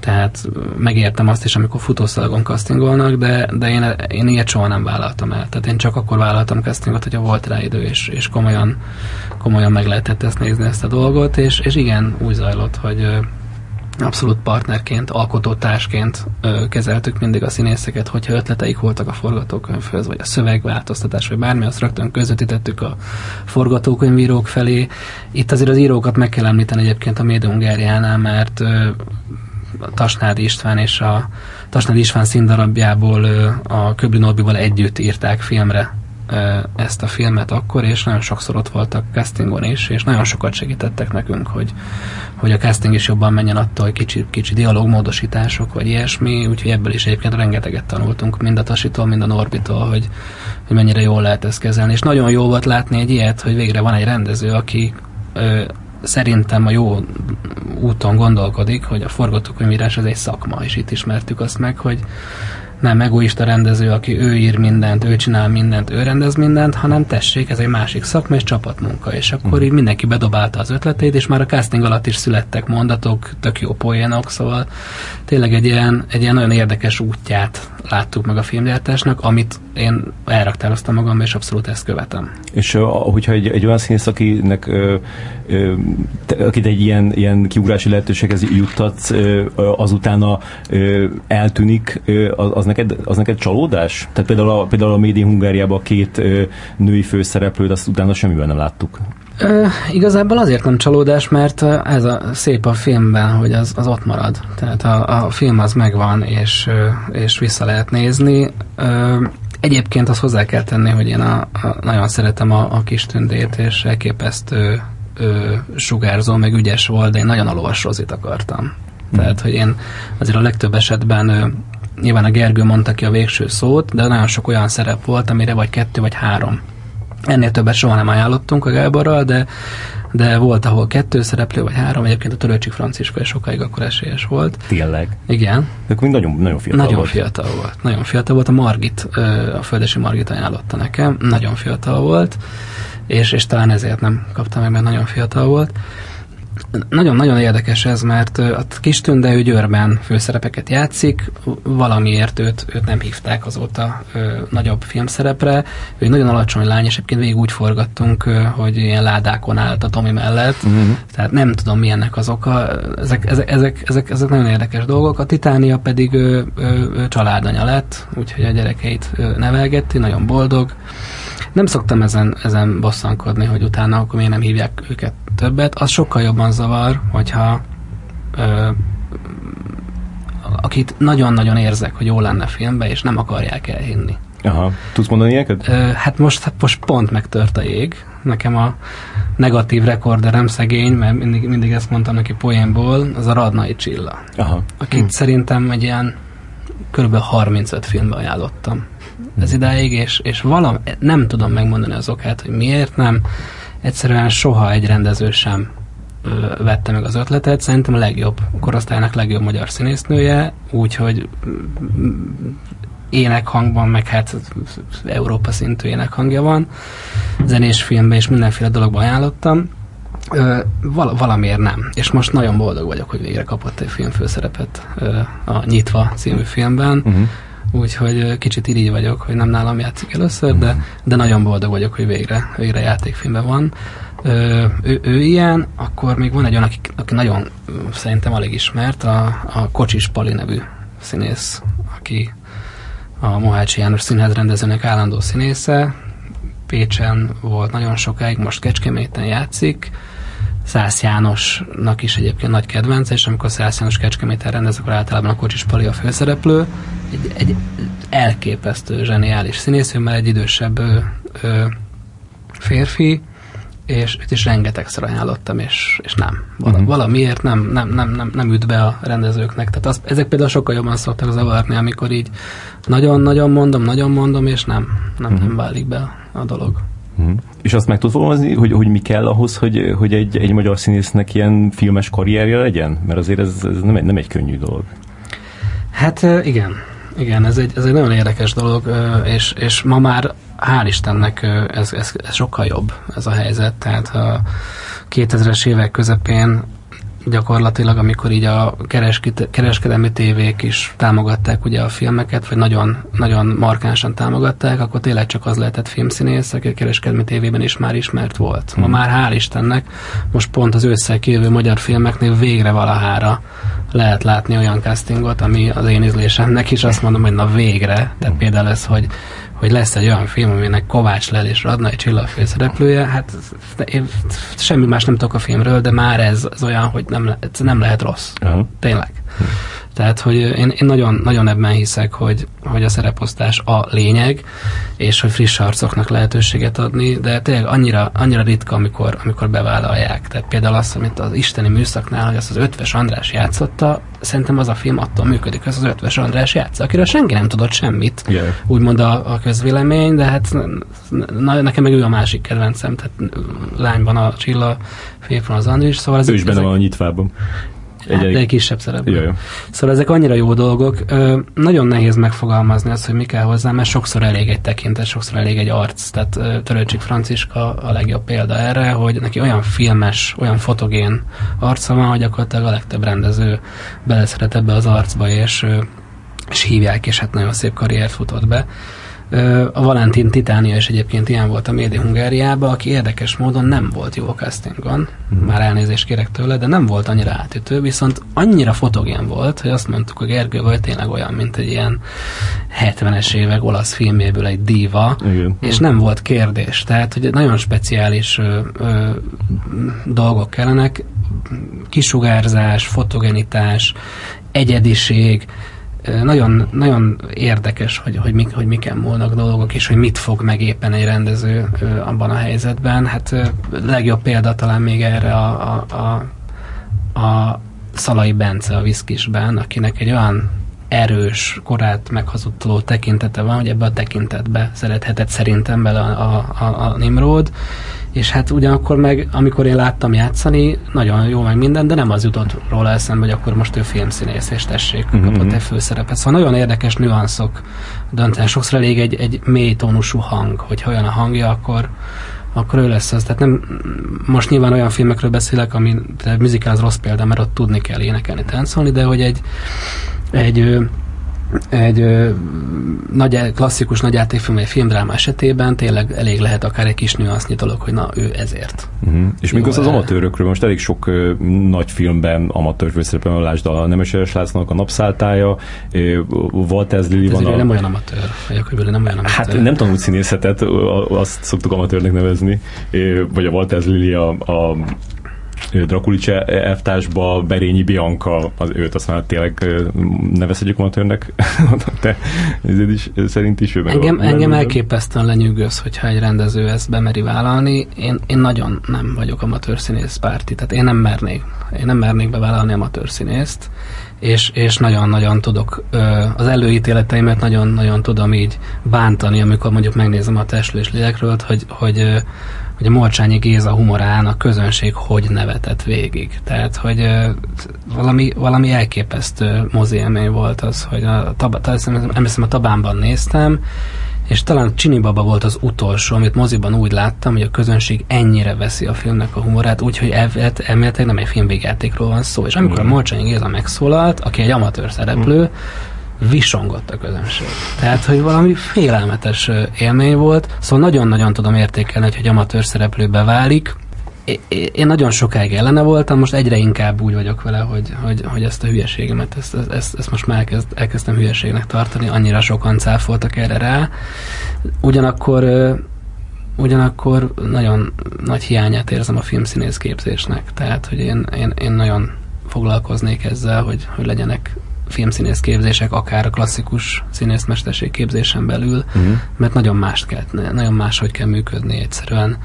tehát megértem azt is, amikor futószalagon castingolnak, de, de én, én ilyet soha nem vállaltam el. Tehát én csak akkor vállaltam castingot, hogyha volt rá idő, és, és komolyan, komolyan meg lehetett ezt nézni, ezt a dolgot, és, és igen, úgy zajlott, hogy abszolút partnerként, alkotótársként ö, kezeltük mindig a színészeket, hogyha ötleteik voltak a forgatókönyvhöz, vagy a szövegváltoztatás, vagy bármi, azt rögtön közvetítettük a forgatókönyvírók felé. Itt azért az írókat meg kell említeni egyébként a Médium Gerjánál, mert ö, Tasnádi István és a Tasnádi István színdarabjából ö, a Köbbi Nóbival együtt írták filmre ö, ezt a filmet akkor, és nagyon sokszor ott voltak castingon is, és nagyon sokat segítettek nekünk, hogy hogy a casting is jobban menjen attól, hogy kicsi, kicsi dialogmódosítások, vagy ilyesmi, úgyhogy ebből is egyébként rengeteget tanultunk, mind a Tasitól, mind a Norbitól, hogy, hogy mennyire jól lehet ezt kezelni. És nagyon jó volt látni egy ilyet, hogy végre van egy rendező, aki ö, szerintem a jó úton gondolkodik, hogy a forgatókönyvírás az egy szakma, és itt ismertük azt meg, hogy nem egoista rendező, aki ő ír mindent, ő csinál mindent, ő rendez mindent, hanem tessék, ez egy másik szakma és csapatmunka. És akkor így mindenki bedobálta az ötletét, és már a casting alatt is születtek mondatok, tök jó poénok, szóval tényleg egy ilyen, egy ilyen nagyon érdekes útját láttuk meg a filmgyártásnak, amit én elraktároztam magam, és abszolút ezt követem. És uh, hogyha egy, egy olyan színész, akinek uh, uh, te, akit egy ilyen, ilyen kiugrási lehetőséghez juttatsz, uh, azutána uh, eltűnik, uh, az, neked, az neked csalódás? Tehát például a, például a Médi Hungáriában a két uh, női főszereplőt, azt utána semmiben nem láttuk. Ö, igazából azért nem csalódás, mert ez a szép a filmben, hogy az, az ott marad. Tehát a, a film az megvan, és, és vissza lehet nézni. Ö, egyébként azt hozzá kell tenni, hogy én a, a, nagyon szeretem a, a kis tündét, és elképesztő ö, sugárzó, meg ügyes volt, de én nagyon alóas Rozit akartam. Mm. Tehát, hogy én azért a legtöbb esetben ö, nyilván a Gergő mondta ki a végső szót, de nagyon sok olyan szerep volt, amire vagy kettő, vagy három. Ennél többet soha nem ajánlottunk a Gáborral, de, de volt, ahol kettő szereplő, vagy három, egyébként a Törőcsik Franciska is sokáig akkor esélyes volt. Tényleg? Igen. Ők mind nagyon, nagyon fiatal nagyon volt. Nagyon fiatal volt. Nagyon fiatal volt. A Margit, a Földesi Margit ajánlotta nekem. Nagyon fiatal volt, és, és talán ezért nem kaptam meg, mert nagyon fiatal volt. Nagyon-nagyon érdekes ez, mert a kis tünde ő Győrben főszerepeket játszik, valamiért őt, őt nem hívták azóta ö, nagyobb filmszerepre. Ő egy nagyon alacsony lány, és egyébként végig úgy forgattunk, ö, hogy ilyen ládákon állt a Tomi mellett, uh-huh. Tehát nem tudom, mi ennek az oka. Ezek, ezek, ezek, ezek, ezek nagyon érdekes dolgok. A Titánia pedig ö, ö, ö, családanya lett, úgyhogy a gyerekeit ö, nevelgetti, nagyon boldog. Nem szoktam ezen, ezen bosszankodni, hogy utána akkor miért nem hívják őket többet. Az sokkal jobban zavar, hogyha ö, akit nagyon-nagyon érzek, hogy jól lenne filmbe, és nem akarják elhinni. Aha. Tudsz mondani ilyeneket? Ö, hát most, most pont megtört a jég. Nekem a negatív rekorderem szegény, mert mindig, mindig ezt mondtam neki poénból, az a Radnai Csilla. Aha. Akit hm. szerintem egy ilyen kb. harmincöt filmbe ajánlottam ez idáig, és, és valami, nem tudom megmondani az okát, hogy miért nem. Egyszerűen soha egy rendező sem ö, vette meg az ötletet. Szerintem a legjobb, a korosztálynak legjobb magyar színésznője, úgyhogy énekhangban, meg hát Európa szintű énekhangja van. Zenés filmben és mindenféle dologban ajánlottam. Ö, val- valamiért nem. És most nagyon boldog vagyok, hogy végre kapott egy filmfőszerepet ö, a Nyitva című filmben. Uh-huh. Úgyhogy kicsit irigy vagyok, hogy nem nálam játszik először, de, de nagyon boldog vagyok, hogy végre, végre játékfilmben van. Ö, ő, ő ilyen, akkor még van egy olyan, aki, aki nagyon szerintem alig ismert, a, a Kocsis Pali nevű színész, aki a Mohácsi János Színház rendezőnek állandó színésze. Pécsen volt nagyon sokáig, most Kecskeméten játszik. Szász Jánosnak is egyébként nagy kedvence, és amikor Szász János Kecskeméten rendez, akkor általában a Kocsis Pali a főszereplő. Egy, egy elképesztő, zseniális színész, ő már egy idősebb ö, ö, férfi, és őt is rengetegszer ajánlottam, és, és nem. Val- uh-huh. Valamiért nem, nem, nem, nem, nem üt be a rendezőknek. Tehát az, ezek például sokkal jobban szoktak zavarni, amikor így nagyon-nagyon mondom, nagyon mondom, és nem, nem, uh-huh. nem válik be a dolog. Uh-huh. És azt meg tud fogalmazni, hogy, hogy mi kell ahhoz, hogy, hogy egy, egy magyar színésznek ilyen filmes karrierje legyen? Mert azért ez, ez nem, egy, nem egy könnyű dolog. Hát igen. Igen, ez egy, ez egy nagyon érdekes dolog, és, és ma már hál' Istennek ez, ez, ez sokkal jobb, ez a helyzet. Tehát a kétezres évek közepén gyakorlatilag, amikor így a kereskedelmi tévék is támogatták ugye a filmeket, vagy nagyon, nagyon markánsan támogatták, akkor tényleg csak az lehetett filmszínész, aki a kereskedelmi tévében is már ismert volt. Ma már hál' Istennek most pont az ősszel kijövő magyar filmeknél végre valahára lehet látni olyan castingot, ami az én ízlésemnek is azt mondom, hogy na végre, tehát például ez, hogy hogy lesz egy olyan film, aminek Kovács Lel és Radnai Csilla a főszereplője, hát én semmi más nem tudok a filmről, de már ez, ez olyan, hogy nem, le, ez nem lehet rossz. Uh-huh. Tényleg. Uh-huh. Tehát, hogy én, én nagyon, nagyon ebben hiszek, hogy, hogy a szereposztás a lényeg, és hogy friss arcoknak lehetőséget adni, de tényleg annyira, annyira ritka, amikor, amikor bevállalják. Tehát például azt, amit az isteni műszaknál, hogy azt az Ötves András játszotta, szerintem az a film attól működik, hogy az Ötves András játsza, akiről senki nem tudott semmit, yeah. úgymond a, a közvélemény, de hát na, nekem meg ő a másik kedvencem, tehát lányban a Csilla, férfon az Andris, szóval... Ez ő is benne van a nyitvában. Hát, de egy kisebb szerepben. Szóval ezek annyira jó dolgok. Ö, nagyon nehéz megfogalmazni azt, hogy mi kell hozzá, mert sokszor elég egy tekintet, sokszor elég egy arc. Tehát Törőcsik Franciska a legjobb példa erre, hogy neki olyan filmes, olyan fotogén arca van, hogy gyakorlatilag a legtöbb rendező beleszeret ebbe az arcba, és, és hívják, és hát nagyon szép karriert futott be. A Valentin Titánia is egyébként ilyen volt a Médi Hungáriában, aki érdekes módon nem volt jó a castingon, mm. már elnézést kérek tőle, de nem volt annyira átütő, viszont annyira fotogén volt, hogy azt mondtuk a Gergőből, hogy tényleg olyan, mint egy ilyen hetvenes évek olasz filmjéből egy díva, igen. és nem volt kérdés, tehát hogy nagyon speciális ö, ö, dolgok kellenek, kisugárzás, fotogenitás, egyediség, Nagyon, nagyon érdekes, hogy, hogy, mik, hogy miken múlnak dolgok, és hogy mit fog meg éppen egy rendező abban a helyzetben. Hát legjobb példa talán még erre a, a, a, a Szalai Bence a Viszkisben, akinek egy olyan erős, korát meghazudtoló tekintete van, hogy ebbe a tekintetbe szerethetett szerintem bele a, a, a Nimród, és hát ugyanakkor meg, amikor én láttam játszani, nagyon jó meg minden, de nem az jutott róla eszembe, hogy akkor most ő filmszínész, és tessék, mm-hmm. kapott egy főszerepet. Szóval nagyon érdekes nüanszok döntenek. Sokszor elég egy, egy mély tónusú hang, hogyha olyan a hangja, akkor akkor ő lesz az. Tehát nem, most nyilván olyan filmekről beszélek, ami a musical az rossz példa, mert ott tudni kell énekelni, táncolni, de hogy egy egy, egy ö, nagy, klasszikus nagyjátékfilm, vagy filmdráma esetében tényleg elég lehet akár egy kis nüansznyi dolog, hogy na, ő ezért. Uh-huh. És mikor az amatőrökről, most elég sok ö, nagy filmben amatőr főszerepben, lásd a Nemes Ereslácnak a Napszáltája, Voltes Lilia van. Ez a... nem olyan amatőr, vagy nem olyan amatőr. Hát nem tanult színészetet, azt szoktuk amatőrnek nevezni, vagy a Voltes Lilia a, a Drakulics elvtársba, Berényi Bianca, az őt azt már tényleg nevezhetjük amatőrnek, de ezért is szerint is ő meg engem, engem elképesztően lenyűgöz, hogyha egy rendező ezt bemeri vállalni. Én, én nagyon nem vagyok amatőr színész párti, tehát én nem mernék. Én nem mernék bevállalni amatőr színészt, és, és nagyon-nagyon tudok az előítéleteimet nagyon-nagyon tudom így bántani, amikor mondjuk megnézem a Testről és Lélekről, hogy, hogy hogy a Mocsányi Géza humorán a közönség hogy nevetett végig. Tehát, hogy ö, valami, valami elképesztő moziélmény volt az, hogy a, tab, emlékszem, a Tabánban néztem, és talán Csini Baba volt az utolsó, amit moziban úgy láttam, hogy a közönség ennyire veszi a filmnek a humorát, úgyhogy elméletileg nem egy filmvégjátékról van szó. És amikor a Mocsányi Géza megszólalt, aki egy amatőr szereplő, visongott a közönség. Tehát, hogy valami félelmetes élmény volt, szóval nagyon-nagyon tudom értékelni, hogy amatőr szereplőbe válik. Én nagyon sokáig ellene voltam, most egyre inkább úgy vagyok vele, hogy, hogy, hogy ezt a hülyeségemet, ezt, ezt, ezt most már elkezd, elkezdtem hülyeségnek tartani, annyira sokan cáfoltak erre rá. Ugyanakkor ugyanakkor nagyon nagy hiányát érzem a filmszínész képzésnek. Tehát, hogy én, én, én nagyon foglalkoznék ezzel, hogy, hogy legyenek filmszínész képzések, akár a klasszikus színészmesterség képzésen belül, uh-huh. mert nagyon mást kell, nagyon máshogy kell működni egyszerűen.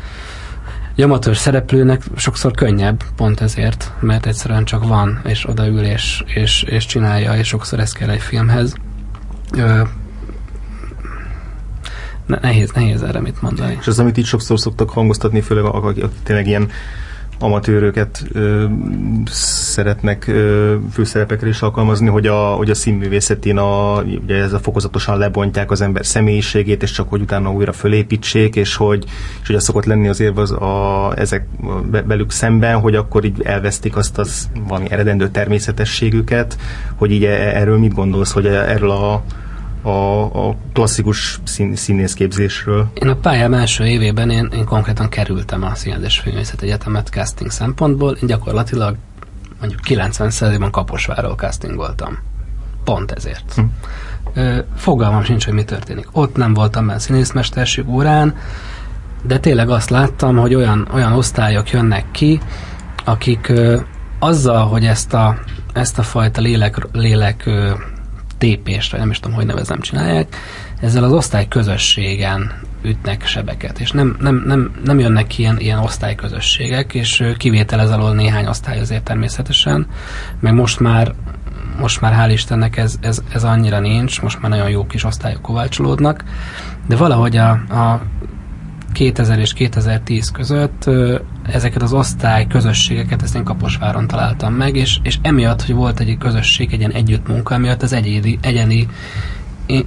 Egy amatőr szereplőnek sokszor könnyebb pont ezért, mert egyszerűen csak van, és odaül, és, és, és csinálja, és sokszor ez kell egy filmhez. Ö, nehéz, nehéz erre mit mondani. És az, amit így sokszor szoktak hangoztatni, főleg akik tényleg ilyen amatőröket ö, szeretnek ö, főszerepekre is alkalmazni, hogy a, hogy a színművészetén a, ugye ez a fokozatosan lebontják az ember személyiségét, és csak hogy utána újra fölépítsék, és hogy, és hogy az szokott lenni azért az a, ezek be, belük szemben, hogy akkor így elvesztik azt az valami eredendő természetességüket, hogy így erről mit gondolsz, hogy erről a A, a klasszikus szín, színészképzésről? Én a pályám első évében én, én konkrétan kerültem a Színház Filmvészet Egyetemet casting szempontból, én gyakorlatilag mondjuk kilencven százalékban Kaposvárról castingoltam. Pont ezért. Hm. Ö, fogalmam sincs, hogy mi történik. Ott nem voltam már színészmesterség órán, de tényleg azt láttam, hogy olyan, olyan osztályok jönnek ki, akik ö, azzal, hogy ezt a, ezt a fajta lélek, lélek ö, tépésre, nem is tudom, hogy nevezem, csinálják, ezzel az osztályközösségen ütnek sebeket, és nem, nem, nem, nem jönnek ki ilyen, ilyen osztályközösségek, és kivétel ez alól néhány osztály azért természetesen, meg most már, most már hál' Istennek ez, ez, ez annyira nincs, most már nagyon jó kis osztályok kovácsolódnak, de valahogy a, a kétezer és kétezer-tíz között ezeket az osztály közösségeket ezt én Kaposváron találtam meg, és, és emiatt, hogy volt egy közösség, egy ilyen együttmunka, emiatt az egyedi, egyedi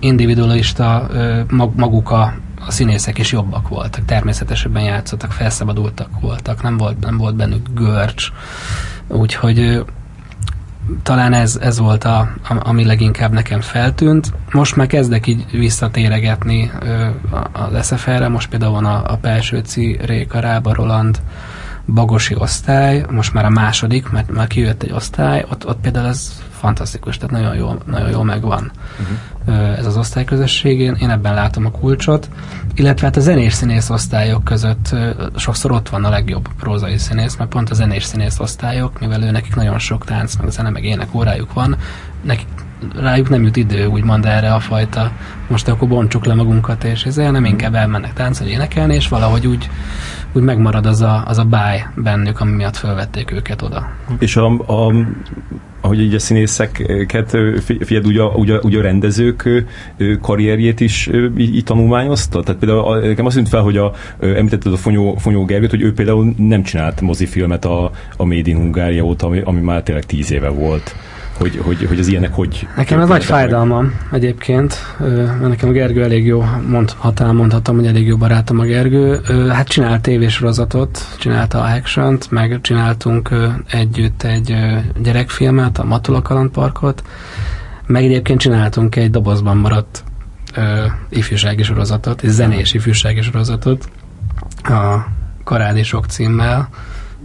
individualista maguk a, a színészek is jobbak voltak, természetesebben játszottak, felszabadultak voltak, nem volt, nem volt bennük görcs, úgyhogy talán ez, ez volt, a, ami leginkább nekem feltűnt. Most már kezdek így visszatéregetni ö, az es ef el-re, most például van a, a Pelsőci, Réka, Rába, Roland, Bagosi osztály, most már a második, mert már kijött egy osztály, ott, ott például ez fantasztikus, tehát nagyon jól, nagyon jól megvan uh-huh. ö, ez az osztályközösség, én, én ebben látom a kulcsot, illetve hát a zenés színész osztályok között ö, sokszor ott van a legjobb prózai színész, mert pont a zenés színész osztályok, mivel ő nekik nagyon sok tánc, meg zene, meg ének órájuk van, nekik rájuk nem jut idő, úgymond erre a fajta, most akkor bontsuk le magunkat, és ezért nem inkább elmennek táncolni, énekelni, és valahogy úgy, úgy megmarad az a, az a báj bennük, ami miatt felvették őket oda. És a, a, ahogy így a színészeket figyeld, ugye, ugye, ugye a rendezők karrierjét is így, így tanulmányozta? Tehát például nekem azt tűnt fel, hogy a, említetted a Fonyó, Fonyó Gergőt, hogy ő például nem csinált mozifilmet a, a Made in Hungária óta, ami, ami már tényleg tíz éve volt. Hogy, hogy, hogy az ilyenek hogy... Nekem ez nagy fájdalmam meg. Egyébként. Ö, nekem a Gergő elég jó, mondhatám, mondhatom, hogy elég jó barátom a Gergő. Ö, hát csinált tévésorozatot, csinálta a Action-t, meg csináltunk ö, együtt egy ö, gyerekfilmet, a Matula Kalandparkot, meg egyébként csináltunk egy dobozban maradt ö, ifjúsági sorozatot, egy zenés ifjúsági sorozatot, a Karádisok címmel,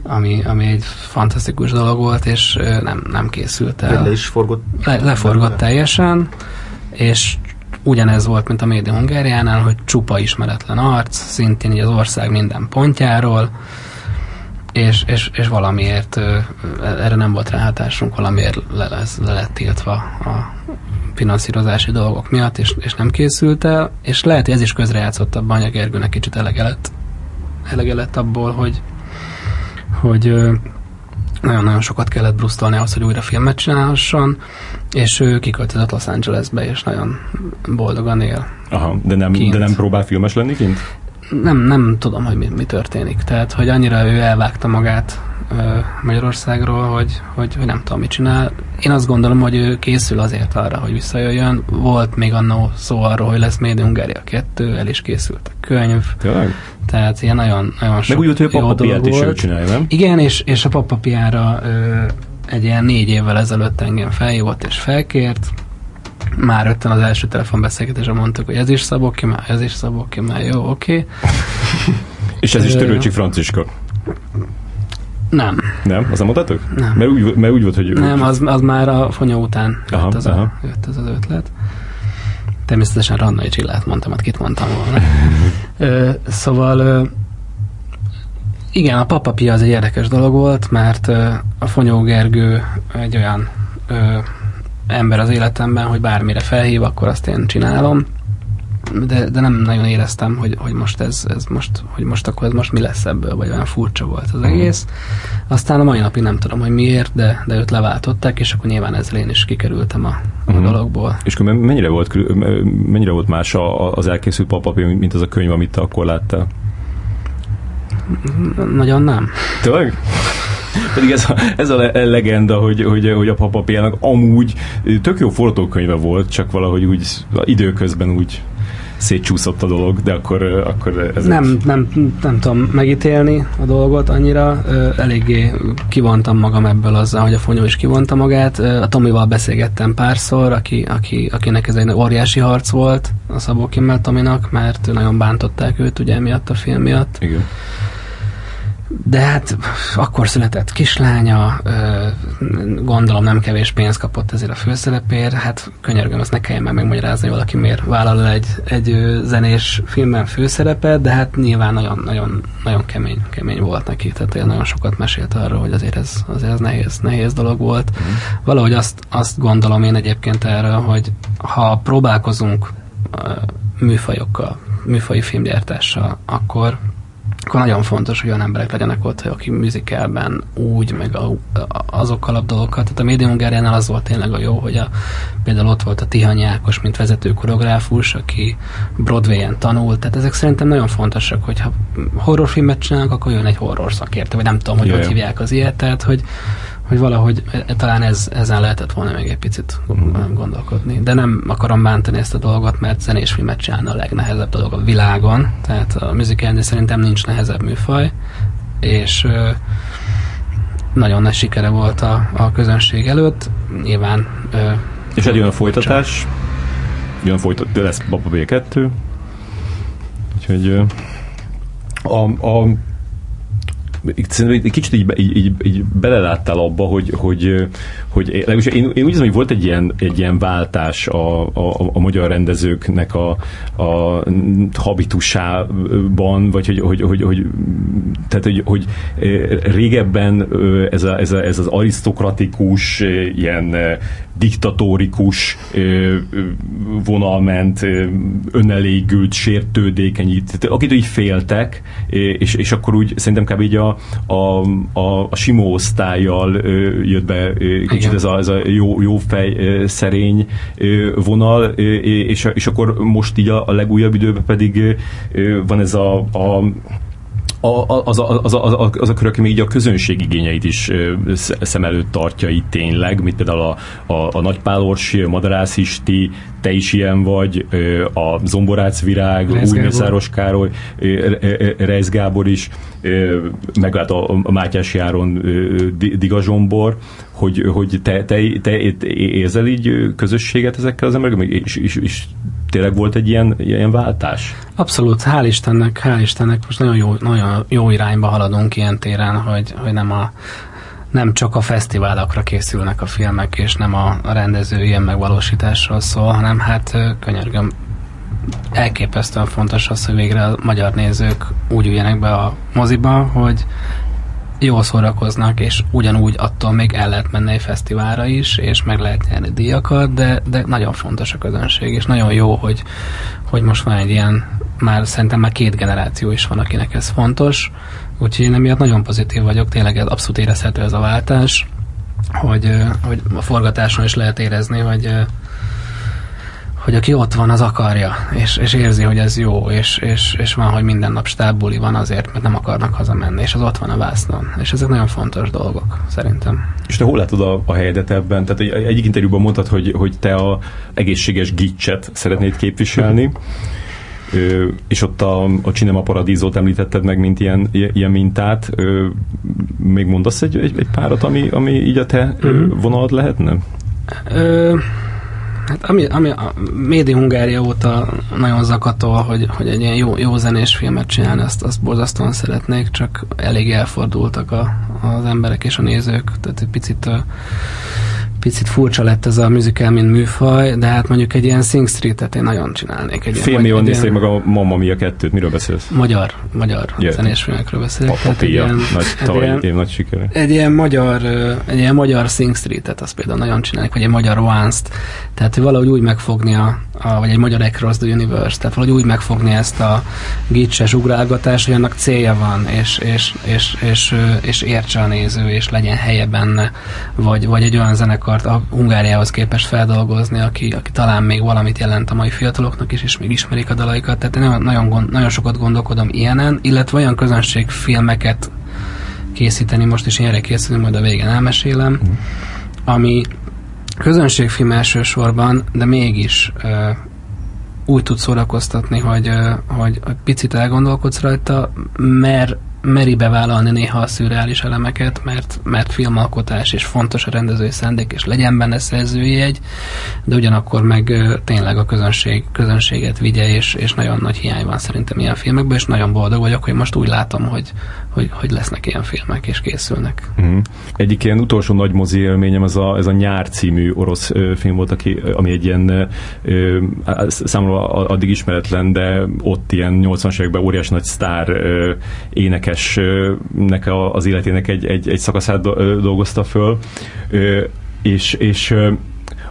Ami, ami egy fantasztikus dolog volt, és nem, nem készült el. Le is forgott? Le, leforgott teljesen, és ugyanez volt, mint a Made in Hungariánál, hogy csupa ismeretlen arc, szintén így az ország minden pontjáról, és, és, és valamiért, erre nem volt ráhatásunk, valamiért le, lesz, le lett tiltva a finanszírozási dolgok miatt, és, és nem készült el, és lehet, hogy ez is közrejátszott abban, hogy a Gergőnek kicsit elege lett, elege lett abból, hogy hogy nagyon-nagyon sokat kellett brusztolni ahhoz, hogy újra filmet csinálhasson, és ő kiköltözött Los Angelesbe, és nagyon boldogan él. Aha, de nem, de nem próbál filmes lenni kint? Nem, nem tudom, hogy mi, mi történik. Tehát, hogy annyira ő elvágta magát Magyarországról, hogy, hogy, hogy nem tudom, mit csinál. Én azt gondolom, hogy ő készül azért arra, hogy visszajöjjön. Volt még annó szó arról, hogy lesz Made in Hungária kettő, el is készült a könyv. Jaj. Tehát ilyen nagyon, nagyon sok jó dolog volt. Meg úgy, hogy a Papa Piát is ő csinálja, nem? Igen, és, és a Papa Piára ö, egy ilyen négy évvel ezelőtt engem felhívott és felkért. Már rögtön az első telefonbeszélgetésre mondtuk, hogy ez is Szabó Kimát, ez is Szabó Kimát, jó, oké. Okay. És ez is Törőcsik Franciska. Nem. Nem? Azt nem mondtátok? Nem. Mert úgy, mert úgy volt, hogy... Nem, az, az már a Fonyó után jött, aha, ez, a, jött ez az ötlet. Természetesen Radnai Csillát mondtam, hát kit mondtam volna. Ö, szóval ö, igen, a papapia az egy érdekes dolog volt, mert ö, a Fonyó Gergő egy olyan ö, ember az életemben, hogy bármire felhív, akkor azt én csinálom, de, de nem nagyon éreztem, hogy, hogy, most ez, ez most, hogy most akkor ez most mi lesz ebből, vagy olyan furcsa volt az egész. Aztán a mai napig nem tudom, hogy miért, de, de őt leváltották, és akkor nyilván ezzel én is kikerültem a, a uh-huh. dologból. És akkor mennyire volt, mennyire volt más az elkészült papapia, mint az a könyv, amit te akkor láttál? Nagyon nem. Tényleg? Pedig ez a, ez a legenda, hogy, hogy, hogy a papapjának amúgy tök jó forgatókönyve volt, csak valahogy úgy időközben úgy szétcsúszott a dolog, de akkor, akkor ez nem, egy... nem, nem tudom megítélni a dolgot annyira. Eléggé kivontam magam ebből azzal, hogy a Fonyó is kivonta magát. A Tomival beszélgettem párszor, aki, aki, akinek ez egy óriási harc volt, a Szabó Kimát Tominak, mert nagyon bántották őt, ugye emiatt a film miatt. Igen. De hát akkor született kislánya, gondolom nem kevés pénzt kapott ezért a főszerepért, hát könyörgöm, azt ne kelljen már megmagyarázni, hogy valaki miért vállal egy, egy zenés filmben főszerepet, de hát nyilván nagyon, nagyon, nagyon kemény, kemény volt neki, tehát nagyon sokat mesélt arról, hogy azért ez, azért ez nehéz, nehéz dolog volt. Mm. Valahogy azt, azt gondolom én egyébként erről, hogy ha próbálkozunk műfajokkal, műfaji filmgyártással, akkor akkor nagyon fontos, hogy olyan emberek legyenek ott, akik műzikelben úgy, meg a, a, azokkal a dolgokat. Tehát a Médiumgárjánál az volt tényleg a jó, hogy a, például ott volt a Tihany Ákos, mint vezető koreográfus, aki Broadwayen tanult. Tehát ezek szerintem nagyon fontosak, hogyha horrorfilmet csinálnak, akkor jön egy horror szakértő, vagy nem tudom, hogy Jaj. Hogy hívják az ilyet, tehát hogy, hogy valahogy talán ez, ezen lehetett volna még egy picit gondolkodni. De nem akarom bántani ezt a dolgot, mert zenés filmet csinálni a legnehezebb dolog a világon. Tehát a műzikelnél szerintem nincs nehezebb műfaj, és ö, nagyon nagy sikere volt a, a közönség előtt. Nyilván... Ö, és egy olyan folytatás, olyan folytat, de lesz Papapia kettő. Úgyhogy ö, a... a Egy kicsit így, így, így, így beleláttál abba, hogy, hogy, hogy én, én úgy hiszem, hogy volt egy ilyen, egy ilyen váltás a, a, a magyar rendezőknek a, a habitusában, vagy hogy, hogy, hogy, hogy, tehát, hogy, hogy régebben ez, a, ez, a, ez az arisztokratikus, ilyen diktatórikus vonalment, önelégült, sértődékeny, akit így féltek, és, és akkor úgy szerintem kb. Így a, a, a, a simó osztályjal jött be kicsit ez a, ez a jó, jó fej, szerény vonal, és, és akkor most így a, a legújabb időben pedig van ez a, a A, az, a, az, a, az, a, az a kör, aki még így a közönség igényeit is szem előtt tartja itt tényleg, mint például a, a, a Nagy Pál Orsi, a Madarász Isti, Te is ilyen vagy, a Zomborác Virág, Új Mészáros Károly, Reis Gábor is, meg hát a, a Mátyási Áron Diga Zsombor, hogy, hogy te, te, te érzel így közösséget ezekkel az emberekkel, és, és, és tényleg volt egy ilyen, ilyen váltás? Abszolút, hál' Istennek, hál' Istennek, most nagyon jó, nagyon jó irányba haladunk ilyen téren, hogy, hogy nem, a, nem csak a fesztiválakra készülnek a filmek, és nem a, a rendező ilyen megvalósításról szól, hanem hát könyörgöm, elképesztően fontos az, hogy végre a magyar nézők úgy üljenek be a moziba, hogy jól szórakoznak, és ugyanúgy attól még el lehet menni egy fesztiválra is, és meg lehet nyerni díjakat, de, de nagyon fontos a közönség, és nagyon jó, hogy, hogy most van egy ilyen, már szerintem már két generáció is van, akinek ez fontos, úgyhogy én emiatt nagyon pozitív vagyok, tényleg abszolút érezhető ez a váltás, hogy, hogy a forgatáson is lehet érezni, hogy hogy aki ott van, az akarja, és, és érzi, hogy ez jó, és, és, és van, hogy minden nap stábbuli van azért, mert nem akarnak hazamenni, és az ott van a vásznon. És ezek nagyon fontos dolgok, szerintem. És te hol látod a, a helyedet ebben? Tehát egy, egyik interjúban mondtad, hogy, hogy te az egészséges gicset szeretnéd képviselni, Ö, és ott a, a Cinema Paradízót említetted meg, mint ilyen, ilyen mintát. Ö, még mondasz egy, egy, egy párat, ami, ami így a te mm-hmm. vonalad lehetne? Ö... Hát ami, ami a Médi Hungária óta nagyon zakatol, hogy, hogy egy ilyen jó, jó zenés filmet csinálni, azt, azt borzasztóan szeretnék, csak elég elfordultak a, az emberek és a nézők, tehát egy picit picit furcsa lett ez a musical, mint műfaj, de hát mondjuk egy ilyen Sing Street-et én nagyon csinálnék. Egy félmillióan nézték meg a Mamma Mia kettőt, miről beszélsz? Magyar, magyar zenésfilmekről beszélek. Papatia, hát nagy tavalyi év nagy sikere. Egy ilyen magyar, egy ilyen magyar Sing Street-et, azt például nagyon csinálnék, vagy egy magyar Once-t, tehát valahogy úgy megfogni a, a vagy egy magyar Across the Universe, tehát valahogy úgy megfogni ezt a gicses ugrálgatást, hogy annak célja van, és, és, és, és, és értse a néző, és legyen helye benne, vagy, vagy egy olyan zenekart a Hungáriához képest feldolgozni, aki, aki talán még valamit jelent a mai fiataloknak is, és még ismerik a dalaikat. Tehát én nagyon, gond, nagyon sokat gondolkodom ilyenen, illetve olyan közönségfilmeket készíteni, most is ilyenre készülünk, majd a végén elmesélem, ami közönségfilm elsősorban, de mégis ö, úgy tud szórakoztatni, hogy, ö, hogy picit elgondolkodsz rajta, mert meri bevállalni néha a szürreális elemeket, mert, mert filmalkotás, és fontos a rendezői szándék, és legyen benne szerzőjegy, de ugyanakkor meg ö, tényleg a közönség, közönséget vigye, és, és nagyon nagy hiány van szerintem ilyen filmekben, és nagyon boldog vagyok, hogy most úgy látom, hogy, hogy, hogy lesznek ilyen filmek, és készülnek. Mm. Egyik ilyen utolsó nagy mozi élményem ez a, ez a Nyár című orosz ö, film volt, aki, ami egy ilyen ö, számomra addig ismeretlen, de ott ilyen nyolcvanas években óriás nagy sztár ö, énekes nek az életének egy, egy, egy szakaszát dolgozta föl, és, és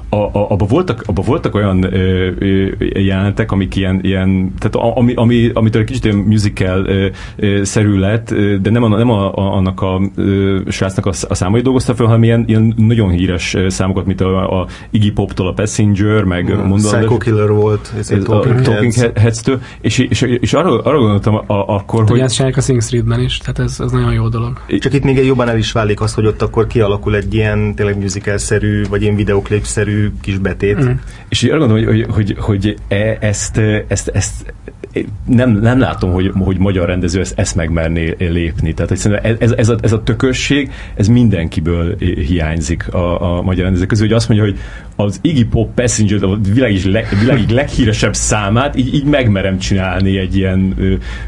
a, a, abban voltak, abba voltak olyan jelentek, amik ilyen, ilyen tehát ami, ami, amitől egy kicsit musical-szerű lett, de nem, a, nem a, annak a, a srácnak a, a számait dolgozta föl, hanem ilyen, ilyen nagyon híres számokat, mint a, a Iggy Pop-tól a Passenger, meg a mondaná, Psycho Killer volt, ez a Talking, talking Heads-től, és, és, és arra, arra gondoltam a, akkor, hát, hogy... Ezt csinálják a Sing Street-ben is, tehát ez, ez nagyon jó dolog. Csak itt még jobban el is válik az, hogy ott akkor kialakul egy ilyen tényleg musical-szerű, vagy ilyen videoklip-szerű kis betét. Mm. És így arra gondolom, hogy, hogy, hogy e, ezt, ezt, ezt nem, nem látom, hogy, hogy magyar rendező ezt, ezt megmerné lépni. Tehát szerintem ez, ez, a, ez a tökösség, ez mindenkiből hiányzik a, a magyar rendező közül, hogy azt mondja, hogy az Iggy Pop Passenger, a világ leg, világig leghíresebb számát így, így megmerem csinálni egy ilyen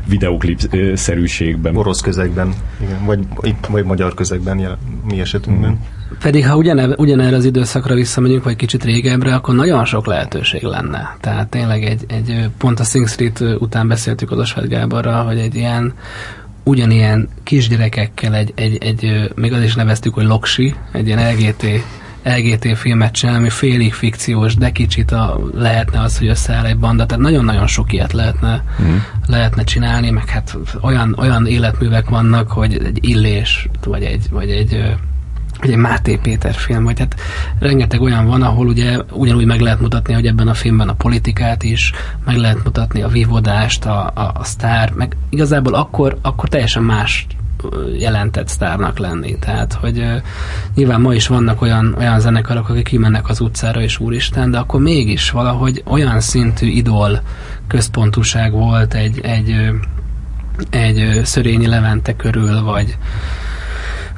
videoklip-szerűségben. Orosz közegben, igen. Vagy, vagy magyar közegben, jel, mi esetünkben. Mm. Pedig ha ugyanerre ugyaner az időszakra visszamegyünk, vagy kicsit régebbre, akkor nagyon sok lehetőség lenne. Tehát tényleg egy, egy pont a Sing Street után beszéltük az Osvát Gáborral, hogy egy ilyen ugyanilyen kisgyerekekkel egy, egy, egy még az is neveztük, hogy loksi, egy ilyen el gé té el gé té filmet csinálni, ami félig fikciós, de kicsit a, lehetne az, hogy összeáll egy banda, tehát nagyon-nagyon sok ilyet lehetne, mm. lehetne csinálni, meg hát olyan, olyan életművek vannak, hogy egy Illés, vagy egy, vagy egy egy Máté Péter film, vagy hát rengeteg olyan van, ahol ugye ugyanúgy meg lehet mutatni, hogy ebben a filmben a politikát is, meg lehet mutatni a vívodást, a, a, a sztár, meg igazából akkor, akkor teljesen más jelentett sztárnak lenni. Tehát, hogy uh, nyilván ma is vannak olyan, olyan zenekarok, akik kimennek az utcára, és úristen, de akkor mégis valahogy olyan szintű idol központúság volt egy, egy, egy, egy Szörényi Levente körül, vagy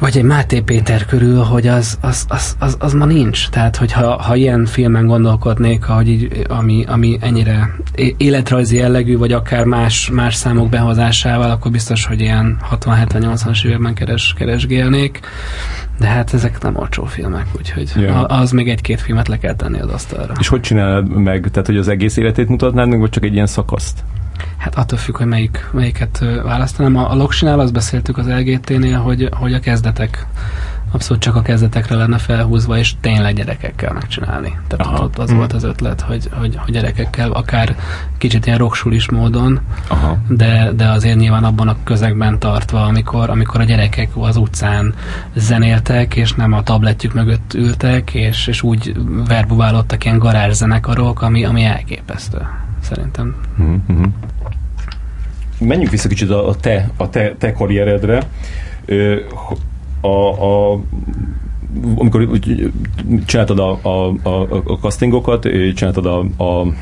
vagy egy Máté Péter körül, hogy az, az, az, az, az ma nincs. Tehát, hogy ha, ha ilyen filmen gondolkodnék, ahogy így, ami, ami ennyire életrajzi jellegű, vagy akár más, más számok behozásával, akkor biztos, hogy ilyen hatvan-hetven-nyolcvanas években keres, keresgélnék. De hát ezek nem olcsó filmek, úgyhogy ja. az még egy-két filmet le kell tenni az asztalra. És hogy csinálod meg? Tehát, hogy az egész életét mutatnád meg, vagy csak egy ilyen szakaszt? Hát attól függ, hogy melyik, melyiket választanám. A, a Loksinál azt beszéltük az el gé té-nél, hogy, hogy a kezdetek abszolút csak a kezdetekre lenne felhúzva, és tényleg gyerekekkel megcsinálni. Tehát aha. ott az mm. volt az ötlet, hogy, hogy, hogy gyerekekkel akár kicsit ilyen rocksulis módon, aha. de, de azért nyilván abban a közegben tartva, amikor, amikor a gyerekek az utcán zenéltek, és nem a tabletjük mögött ültek, és, és úgy verbuválódtak ilyen garázszenekarok, ami, ami elképesztő. Szerintem. Mm-hmm. Menjünk vissza kicsit a te, a te, te karrieredre. A, a, amikor csináltad a, a, a castingokat, csináltad a, a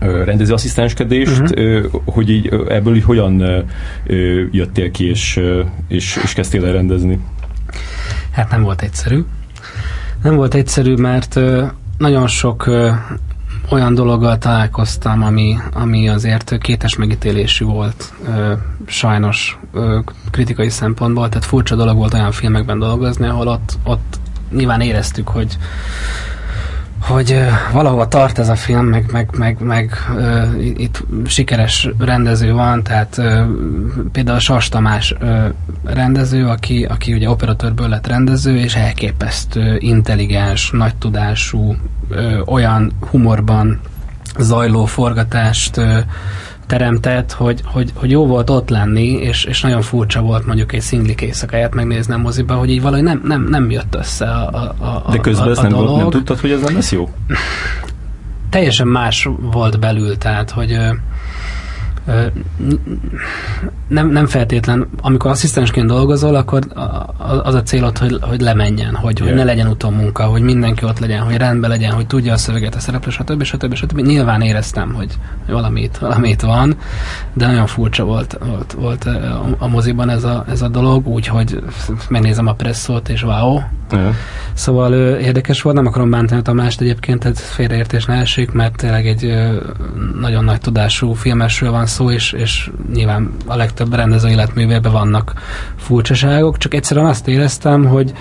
rendezőasszisztenskedést, uh-huh. hogy így ebből így hogyan jöttél ki, és, és, és kezdtél el rendezni? Hát nem volt egyszerű. Nem volt egyszerű, mert nagyon sok olyan dologgal találkoztam, ami, ami azért kétes megítélésű volt, ö, sajnos ö, kritikai szempontból, tehát furcsa dolog volt olyan filmekben dolgozni, ahol ott, ott nyilván éreztük, hogy hogy valahova tart ez a film, meg, meg, meg, meg uh, itt sikeres rendező van, tehát uh, például Sas Tamás uh, rendező, aki, aki ugye operatőrből lett rendező, és elképesztő, intelligens, nagy tudású, uh, olyan humorban zajló forgatást uh, teremtett, hogy, hogy, hogy jó volt ott lenni, és, és nagyon furcsa volt mondjuk egy szinglik éjszakáját megnéznem moziba, hogy így valahogy nem, nem, nem jött össze a, a, a De közben a, a ezt nem, volt, nem tudtad, hogy ez nem lesz jó? Teljesen más volt belül, tehát, hogy ö, ö, nem, nem feltétlen, amikor asszisztensként dolgozol, akkor az a célod, hogy, hogy lemenjen, hogy, hogy ne legyen utómunka, hogy mindenki ott legyen, hogy rendben legyen, hogy tudja a szöveget, a szereplő, stb. stb. stb. Nyilván éreztem, hogy valami itt, valami itt van, de nagyon furcsa volt, volt, volt a moziban ez a, ez a dolog, úgyhogy megnézem a presszót, és wow. Yeah. Szóval érdekes volt, nem akarom bántani a Tamást egyébként, tehát félreértés ne esik, mert tényleg egy nagyon nagy tudású filmesről van szó, és, és nyilván a legtöbb rendező életművében vannak furcsaságok, csak egyszerűen azt éreztem, hogy,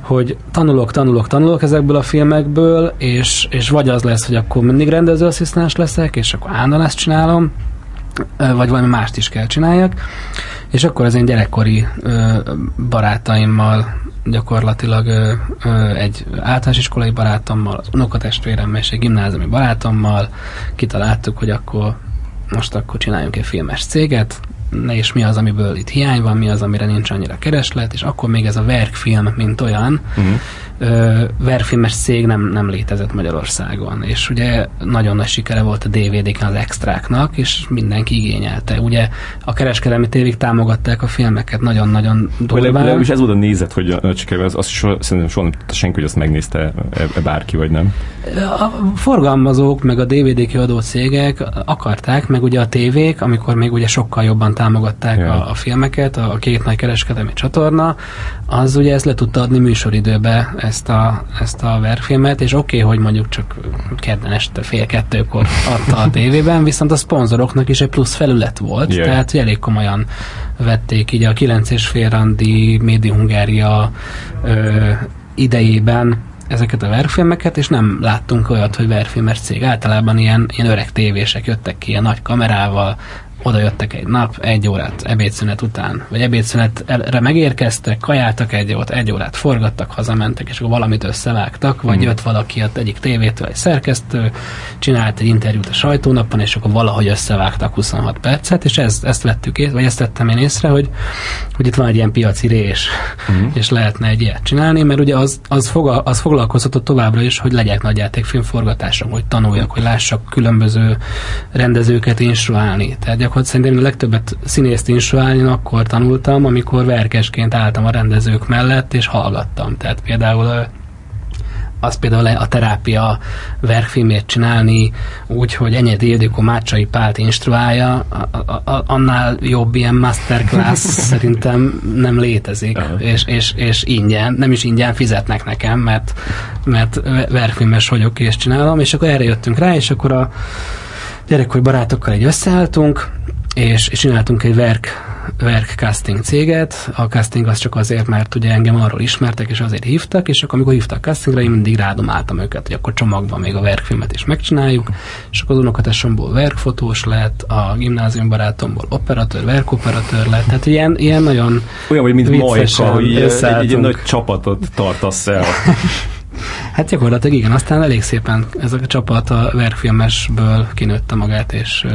hogy tanulok, tanulok, tanulok ezekből a filmekből, és, és vagy az lesz, hogy akkor mindig rendezőasszisztens leszek, és akkor állandóan ezt csinálom, vagy valami mást is kell csináljak, és akkor az én gyerekkori barátaimmal gyakorlatilag ö, ö, egy általános iskolai barátommal, az unokatestvéremmel és egy gimnáziumi barátommal kitaláltuk, hogy akkor most akkor csináljunk egy filmes céget, és mi az, amiből itt hiány van, mi az, amire nincs annyira kereslet, és akkor még ez a verkfilm, mint olyan, uh-huh. ö, verkfilmes cég nem, nem létezett Magyarországon. És ugye nagyon nagy sikere volt a dé vé dé-ken az extráknak, és mindenki igényelte. Ugye a kereskedelmi tévék támogatták a filmeket nagyon-nagyon durván. Legalábbis ez volt a nézet, hogy a sikerül, az, azt soha, szerintem soha nem tudta senki, hogy azt megnézte e, e bárki, vagy nem? A forgalmazók, meg a dé vé dé-kiadó cégek akarták, meg ugye a tévék, amikor még ugye sokkal jobban támogatták ja. a, a filmeket, a, a két nagy kereskedelmi csatorna, az ugye ezt le tudta adni műsoridőbe, ezt a, ezt a verkfilmet, és oké, okay, hogy mondjuk csak kedden este fél kettőkor adta a tévében, viszont a szponzoroknak is egy plusz felület volt, yeah. tehát hogy elég komolyan vették így a kilenc és fél randi Média Hungária ö, idejében ezeket a verkfilmeket, és nem láttunk olyat, hogy verkfilmes cég. Általában ilyen, ilyen öreg tévések jöttek ki, ilyen nagy kamerával, oda jöttek egy nap, egy órát ebédszünet után, vagy ebédszünetre megérkeztek, kajáltak egy órát, egy órát forgattak, hazamentek, és akkor valamit összevágtak, vagy mm. jött valaki az egyik tévétől, egy szerkesztő, csinált egy interjút a sajtónapon, és akkor valahogy összevágtak huszonhat percet, és ez, ezt vettük észre, vagy ezt tettem én észre, hogy, hogy itt van egy ilyen piaci rés, mm. és lehetne egy ilyet csinálni, mert ugye az, az, fogal, az foglalkoztatott továbbra is, hogy legyek nagyjátékfilm forgatásom, hogy tanuljak, hogy lássak különböző rendezőket instruálni. Tehát akkor szerintem a legtöbbet színészt instruálni akkor tanultam, amikor verkesként álltam a rendezők mellett, és hallgattam. Tehát például az például a terápia verkfilmét csinálni úgy, hogy Enyedi Ildikó Mácsai Pált instruálja, a, a, annál jobb ilyen masterclass szerintem nem létezik, uh-huh. és, és, és ingyen, nem is ingyen fizetnek nekem, mert, mert verkfilmes vagyok, és csinálom, és akkor erre jöttünk rá, és akkor a gyerekkori barátokkal egy összeálltunk, és, és csináltunk egy verk, verk casting céget. A casting az csak azért, mert ugye engem arról ismertek, és azért hívtak, és akkor amikor hívtak castingra, én mindig rádomáltam őket, hogy akkor csomagban még a verkfilmet is megcsináljuk, és akkor az unokatesomból verkfotós lett, a gimnázium barátomból operatőr, verkoperatőr lett, tehát ilyen, ilyen nagyon olyan, hogy mint Majka, hogy egy nagy csapatot tartasz el. Hát gyakorlatilag igen, aztán elég szépen ez a csapat a verkfilmesből kinőtte magát, és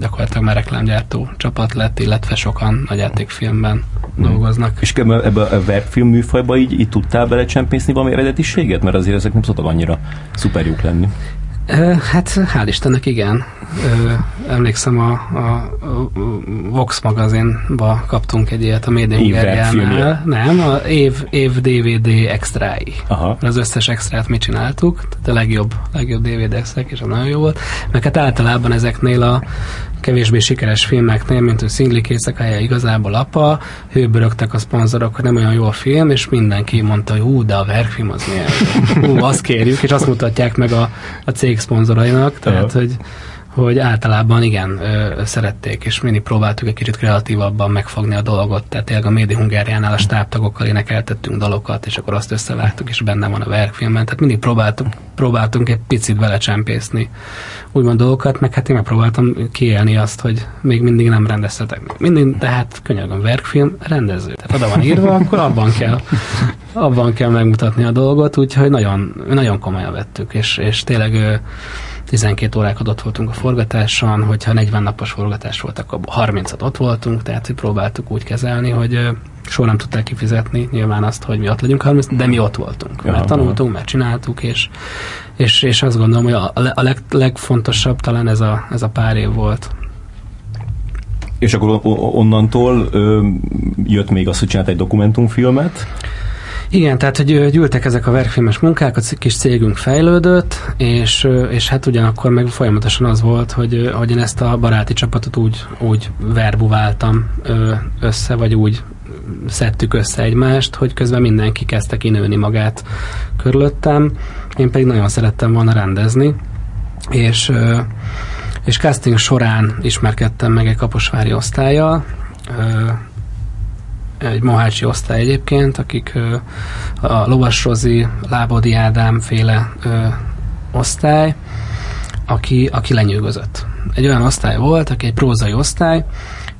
gyakorlatilag már reklámgyártó csapat lett, illetve sokan nagyjátékfilmben mm. dolgoznak. És ebben a verkfilm műfajban így, így tudtál belecsempészni valami eredetiséget? Mert azért ezek nem szoktak annyira szuperjuk lenni. Hát hál' Istennek igen. Emlékszem a, a Vox magazinba kaptunk egy ilyet a Média Hungariánál. Nem, a év, év dé vé dé extrái. Aha. Az összes extrát mi csináltuk, tehát a legjobb, legjobb dé vé dé extrák, és az nagyon jó volt. Meg hát általában ezeknél a kevésbé sikeres filmeknél, mint ő Szinglik éjszakája, igazából apa, hőbörögtek a szponzorok, hogy nem olyan jó a film, és mindenki mondta, hogy hú, de a verkfilm az milyen jó. Hú, azt kérjük, és azt mutatják meg a, a cég szponzorainak, tehát, hogy hogy általában igen, ö, szerették, és mindig próbáltuk egy kicsit kreatívabban megfogni a dolgot. Tehát tényleg a Médi Hungáriánál a stábtagokkal énekeltettünk dalokat, és akkor azt összevágtuk, és benne van a verkfilmben. Tehát mindig próbáltuk, próbáltunk egy picit belecsempészni úgymond dolgokat, meg hát én megpróbáltam kiélni azt, hogy még mindig nem rendeztetek. Mindig, tehát könyörgöm, verkfilm, rendező. Tehát oda van írva, akkor abban kell, abban kell megmutatni a dolgot, úgyhogy nagyon, nagyon komolyan vettük, és, és tényleg ö, tizenkét órákat ott voltunk a forgatáson, hogyha negyven napos forgatás volt, akkor harmincat ott voltunk, tehát hogy próbáltuk úgy kezelni, hogy soha nem tudták kifizetni nyilván azt, hogy mi ott legyünk harminc, de mi ott voltunk, mert tanultunk, mert csináltuk, és, és, és azt gondolom, hogy a, a leg, legfontosabb talán ez a, ez a pár év volt. És akkor onnantól ö, jött még az, hogy csinált egy dokumentumfilmet. Igen, tehát hogy gyűltek ezek a verkfilmes munkák, a kis cégünk fejlődött, és, és hát ugyanakkor meg folyamatosan az volt, hogy, hogy én ezt a baráti csapatot úgy, úgy verbuváltam össze, vagy úgy szedtük össze egymást, hogy közben mindenki kezdte kinőni magát körülöttem. Én pedig nagyon szerettem volna rendezni, és, és casting során ismerkedtem meg egy kaposvári osztállyal, egy mohácsi osztály egyébként, akik ö, a Lovas Rozi, Lábodi Ádám féle ö, osztály, aki, aki lenyűgözött. Egy olyan osztály volt, aki egy prózai osztály,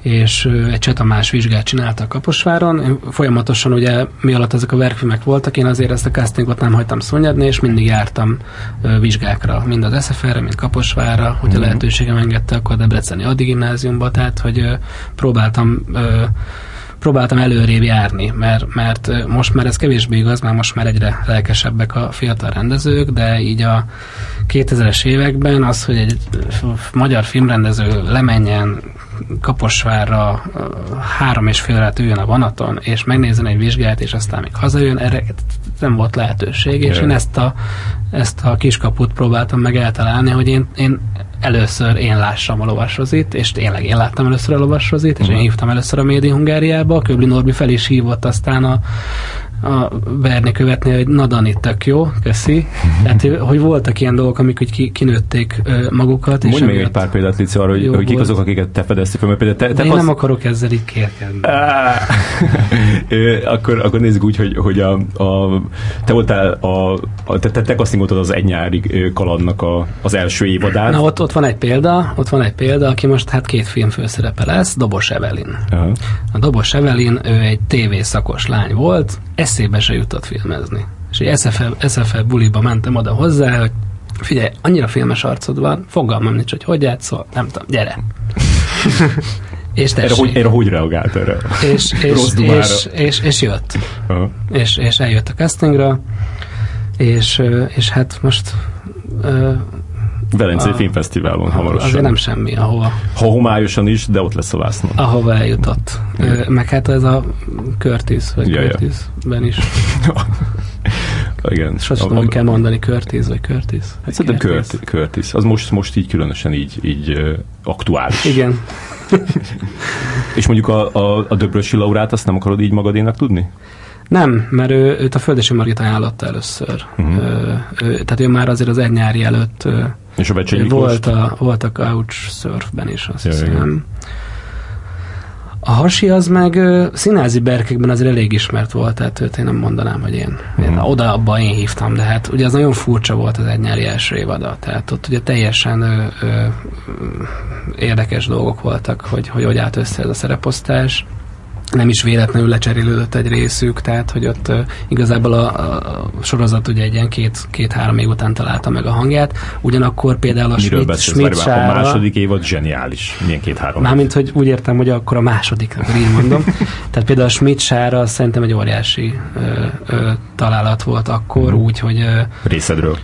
és ö, egy csetamás vizsgát csináltak Kaposváron. Én folyamatosan ugye, mi alatt ezek a verkfilmek voltak, én azért ezt a castingot nem hagytam szonyadni, és mindig jártam ö, vizsgákra, mind az es ef er-re, mind Kaposvárra, hogyha mm-hmm. lehetőségem engedte, akkor a Debreceni Adi gimnáziumba, tehát hogy ö, próbáltam ö, próbáltam előrébb járni, mert, mert most már ez kevésbé igaz, már most már egyre lelkesebbek a fiatal rendezők, de így a kétezres években az, hogy egy magyar filmrendező lemenjen Kaposvárra, három és fél órát üljön a vonaton, és megnézzen egy vizsgát, és aztán még hazajön, erre nem volt lehetőség, és én ezt a, ezt a kiskaput próbáltam meg eltalálni, hogy én, én először én lássam a Lovas Rozit, és tényleg én láttam először a Lovas Rozit, és uh-huh. én hívtam először a Médi Hungáriába, a Köbbi Nóbi fel is hívott aztán a, a Berni követnél, hogy na Dani, tök jó, köszi. Tehát, hogy voltak ilyen dolgok, amik úgy kinőtték magukat. Mondj még egy pár példát, Lici, arra, hogy, hogy kik azok, akiket te fedeztél fel. Például te, te én az... nem akarok ezzel így kérkedni. akkor, akkor nézzük úgy, hogy, hogy a, a, te voltál, a, a, te, te, te castingoltad az Egy nyári kalandnak a, az első évadát. Na, ott, ott van egy példa, ott van egy példa, aki most hát két film főszerepe lesz, Dobos Evelin. Aha. A Dobos Evelin, ő egy tévészakos lány volt, eszébe se jutott filmezni. És egy es ef el buliba mentem oda hozzá, hogy figyelj, annyira filmes arcod van, fogalmam nincs, hogy hogy játszol, nem tudom, gyere. és erre hogy, erre hogy reagált erre? És, és, Rossz dumára. És, és, és jött. Uh-huh. És, és eljött a castingra, és, és hát most... Uh, Velencei Filmfesztiválon hamarosan. Azért nem semmi, ahova. Ha homályosan is, de ott lesz a vásznon. Ahova eljutott. Ja. Meg hát ez a Curtis, vagy ja, Curtisben ja. is. Igen. Sosem tudom, hogy kell mondani, Curtis vagy Curtis. Hát szerintem Curtis. Curtis. Az most, most így különösen így, így aktuális. Igen. És mondjuk a, a, a Döbrösi Laurát azt nem akarod így magadénak tudni? Nem, mert ő, őt a Földesi Margit ajánlotta először. Uh-huh. Ő, ő, tehát ő már azért az egy nyári előtt és a volt, a, volt a couchsurfben is, azt Jaj, hiszem. Igen. A Hasi az meg színházi berkekben azért elég ismert volt, tehát őt én nem mondanám, hogy én. Uh-huh. én oda, abba én hívtam, de hát ugye az nagyon furcsa volt az egy nyári első évada, tehát ott ugye teljesen ö, ö, érdekes dolgok voltak, hogy hogy, hogy állt össze ez a szereposztás. Nem is véletlenül lecserélődött egy részük, tehát hogy ott uh, igazából a, a sorozat ugye egy ilyen két, két-három év után találta meg a hangját, ugyanakkor például a Smidt Sára... A második évad zseniális, milyen két-három mármint, hogy úgy értem, hogy akkor a második, akkor így mondom. Tehát például a Smidt Sára szerintem egy óriási uh, uh, találat volt akkor, mm. úgy, hogy... Uh, Részedről.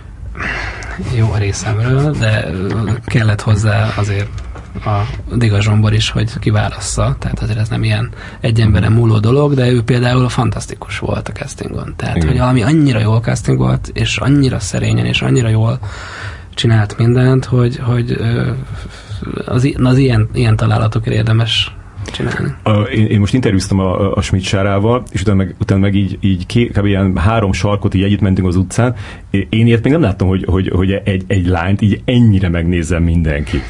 Jó a részemről, de kellett hozzá azért... a Diga Zsombor is, hogy kiválassza, tehát azért ez nem ilyen egy emberen múló dolog, de ő például a fantasztikus volt a castingon, tehát igen. hogy valami annyira jól castingolt, és annyira szerényen, és annyira jól csinált mindent, hogy, hogy az, az ilyen, ilyen találatokért érdemes csinálni. A, én, én most interjúztam a, a Smidt Sárával, és utána meg, utána meg így, így ké, kb. Ilyen három sarkot így együtt mentünk az utcán. Én ilyet még nem láttam, hogy, hogy, hogy egy, egy lányt így ennyire megnézem mindenki.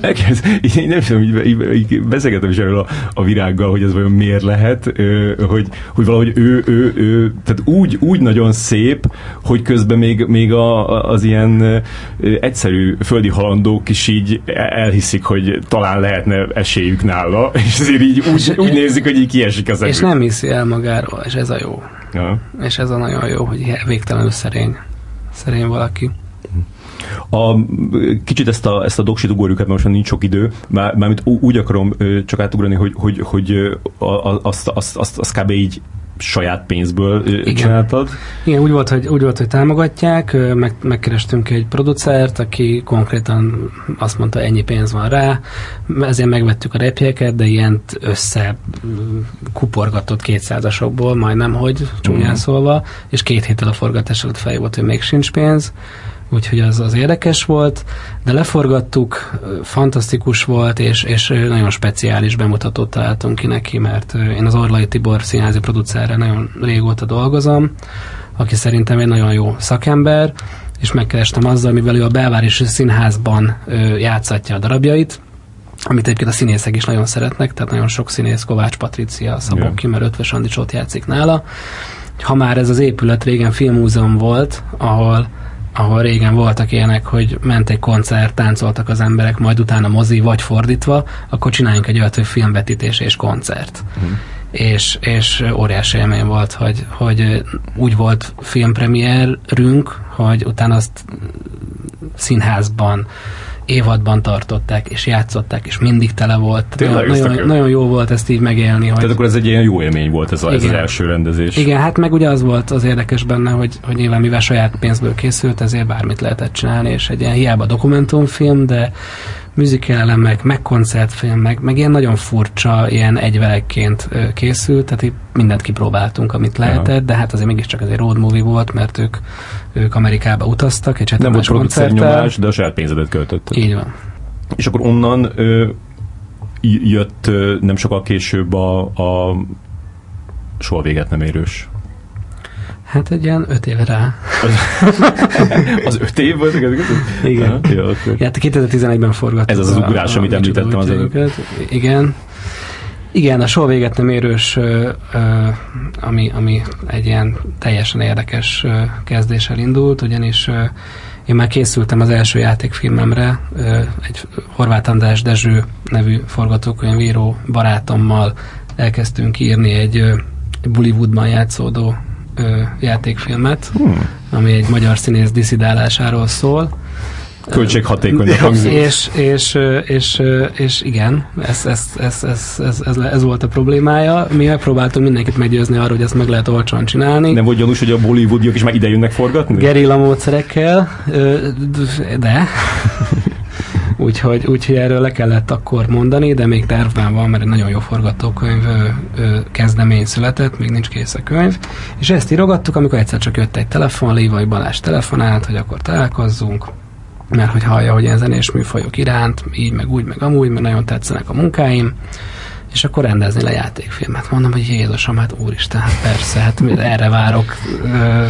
Elkezd, így, nem tudom, így, így, így beszélgetem is erről a, a virággal, hogy ez vajon miért lehet, hogy, hogy valahogy ő, ő, ő tehát úgy, úgy nagyon szép, hogy közben még, még a, az ilyen egyszerű földi halandók is így elhiszik, hogy talán lehetne esélyük nála, és azért így úgy, úgy nézik, hogy így kiesik az ember. És nem hiszi el magáról, és ez a jó. Ja. És ez a nagyon jó, hogy végtelenül szerény. Szerény valaki. A, kicsit ezt a, ezt a doksit ugorjuk, mert most nincs sok idő, már, mármint úgy akarom csak átugrani, hogy, hogy, hogy azt, azt, azt, azt kb. Így saját pénzből Igen. csináltad? Igen, úgy volt, hogy, úgy volt, hogy támogatják, meg, megkerestünk egy producert, aki konkrétan azt mondta, ennyi pénz van rá, ezért megvettük a repjéket, de ilyen össze kuporgatott kétszázasokból, majdnem, hogy csúnyán uh-huh. szólva, és két héttel a forgatás előtt fel volt, hogy még sincs pénz, úgyhogy az, az érdekes volt, de leforgattuk, fantasztikus volt, és, és nagyon speciális bemutatót találtunk ki neki, mert én az Orlai Tibor színházi producerrel nagyon régóta dolgozom, aki szerintem egy nagyon jó szakember, és megkerestem azzal, mivel ő a Belvárosi Színházban játszatja a darabjait, amit egyébként a színészek is nagyon szeretnek, tehát nagyon sok színész, Kovács Patricia, Szabó yeah. Kimát, Ötves András ott játszik nála. Ha már ez az épület régen filmmúzeum volt, ahol ahol régen voltak ilyenek, hogy ment egy koncert, táncoltak az emberek, majd utána mozi, vagy fordítva, akkor csináljunk egy olyat, hogy filmvetítés és koncert. Mm. És, és óriási élmény volt, hogy, hogy úgy volt filmpremierünk, hogy utána azt színházban, évadban tartották, és játszották, és mindig tele volt. Tényleg, nagyon, nagyon jó volt ezt így megélni. Tehát hogy... akkor ez egy ilyen jó élmény volt ez, a, ez az első rendezés. Igen, hát meg ugye az volt az érdekes benne, hogy, hogy nyilván mivel saját pénzből készült, ezért bármit lehetett csinálni, és egy ilyen hiába dokumentumfilm, de műzikelemek, meg koncertfilm, meg, meg ilyen nagyon furcsa, ilyen egyvelekként készült, tehát itt mindent kipróbáltunk, amit lehetett, ja. de hát azért mégiscsak ez egy road movie volt, mert ők, ők Amerikába utaztak, egy nem volt producernyomás, de a saját pénzedet költöttek. Így van. És akkor onnan ö, jött ö, nem sokkal később a, a soha véget nem érős. Hát egy ilyen öt év rá. Az öt év volt? Igen. Aha, jó, ja, kétezer-tizenegyben forgattuk. Ez az az ugrás, amit említettem az előbb. Igen. Igen, a soha véget nem érős, ami, ami egy ilyen teljesen érdekes kezdéssel indult, ugyanis én már készültem az első játékfilmemre, egy Horváth András Dezső nevű forgatókönyvíró barátommal elkezdtünk írni egy Bollywoodban játszódó játékfilmet, hmm. ami egy magyar színész diszidálásáról szól. Költséghatékony hangzik. És, és, és, és igen, ez, ez, ez, ez, ez, ez volt a problémája. Mi megpróbáltunk mindenkit meggyőzni arra, hogy ezt meg lehet olcsón csinálni. Nem volt gyanús, hogy a bollywoodiak is már ide jönnek forgatni? Gerilla módszerekkel, de... Úgyhogy, úgyhogy erről le kellett akkor mondani, de még tervben van, mert egy nagyon jó forgatókönyv ö, ö, kezdemény született, még nincs kész a könyv. És ezt írogattuk, amikor egyszer csak jött egy telefon, Lévai Balázs telefonált, hogy akkor találkozzunk, mert hogy hallja, hogy ilyen zenés műfajok iránt, így, meg úgy, meg amúgy, mert nagyon tetszenek a munkáim, és akkor rendezni le játékfilmet. Mondom, hogy Jézusom, hát úristen, persze, hát erre várok ö,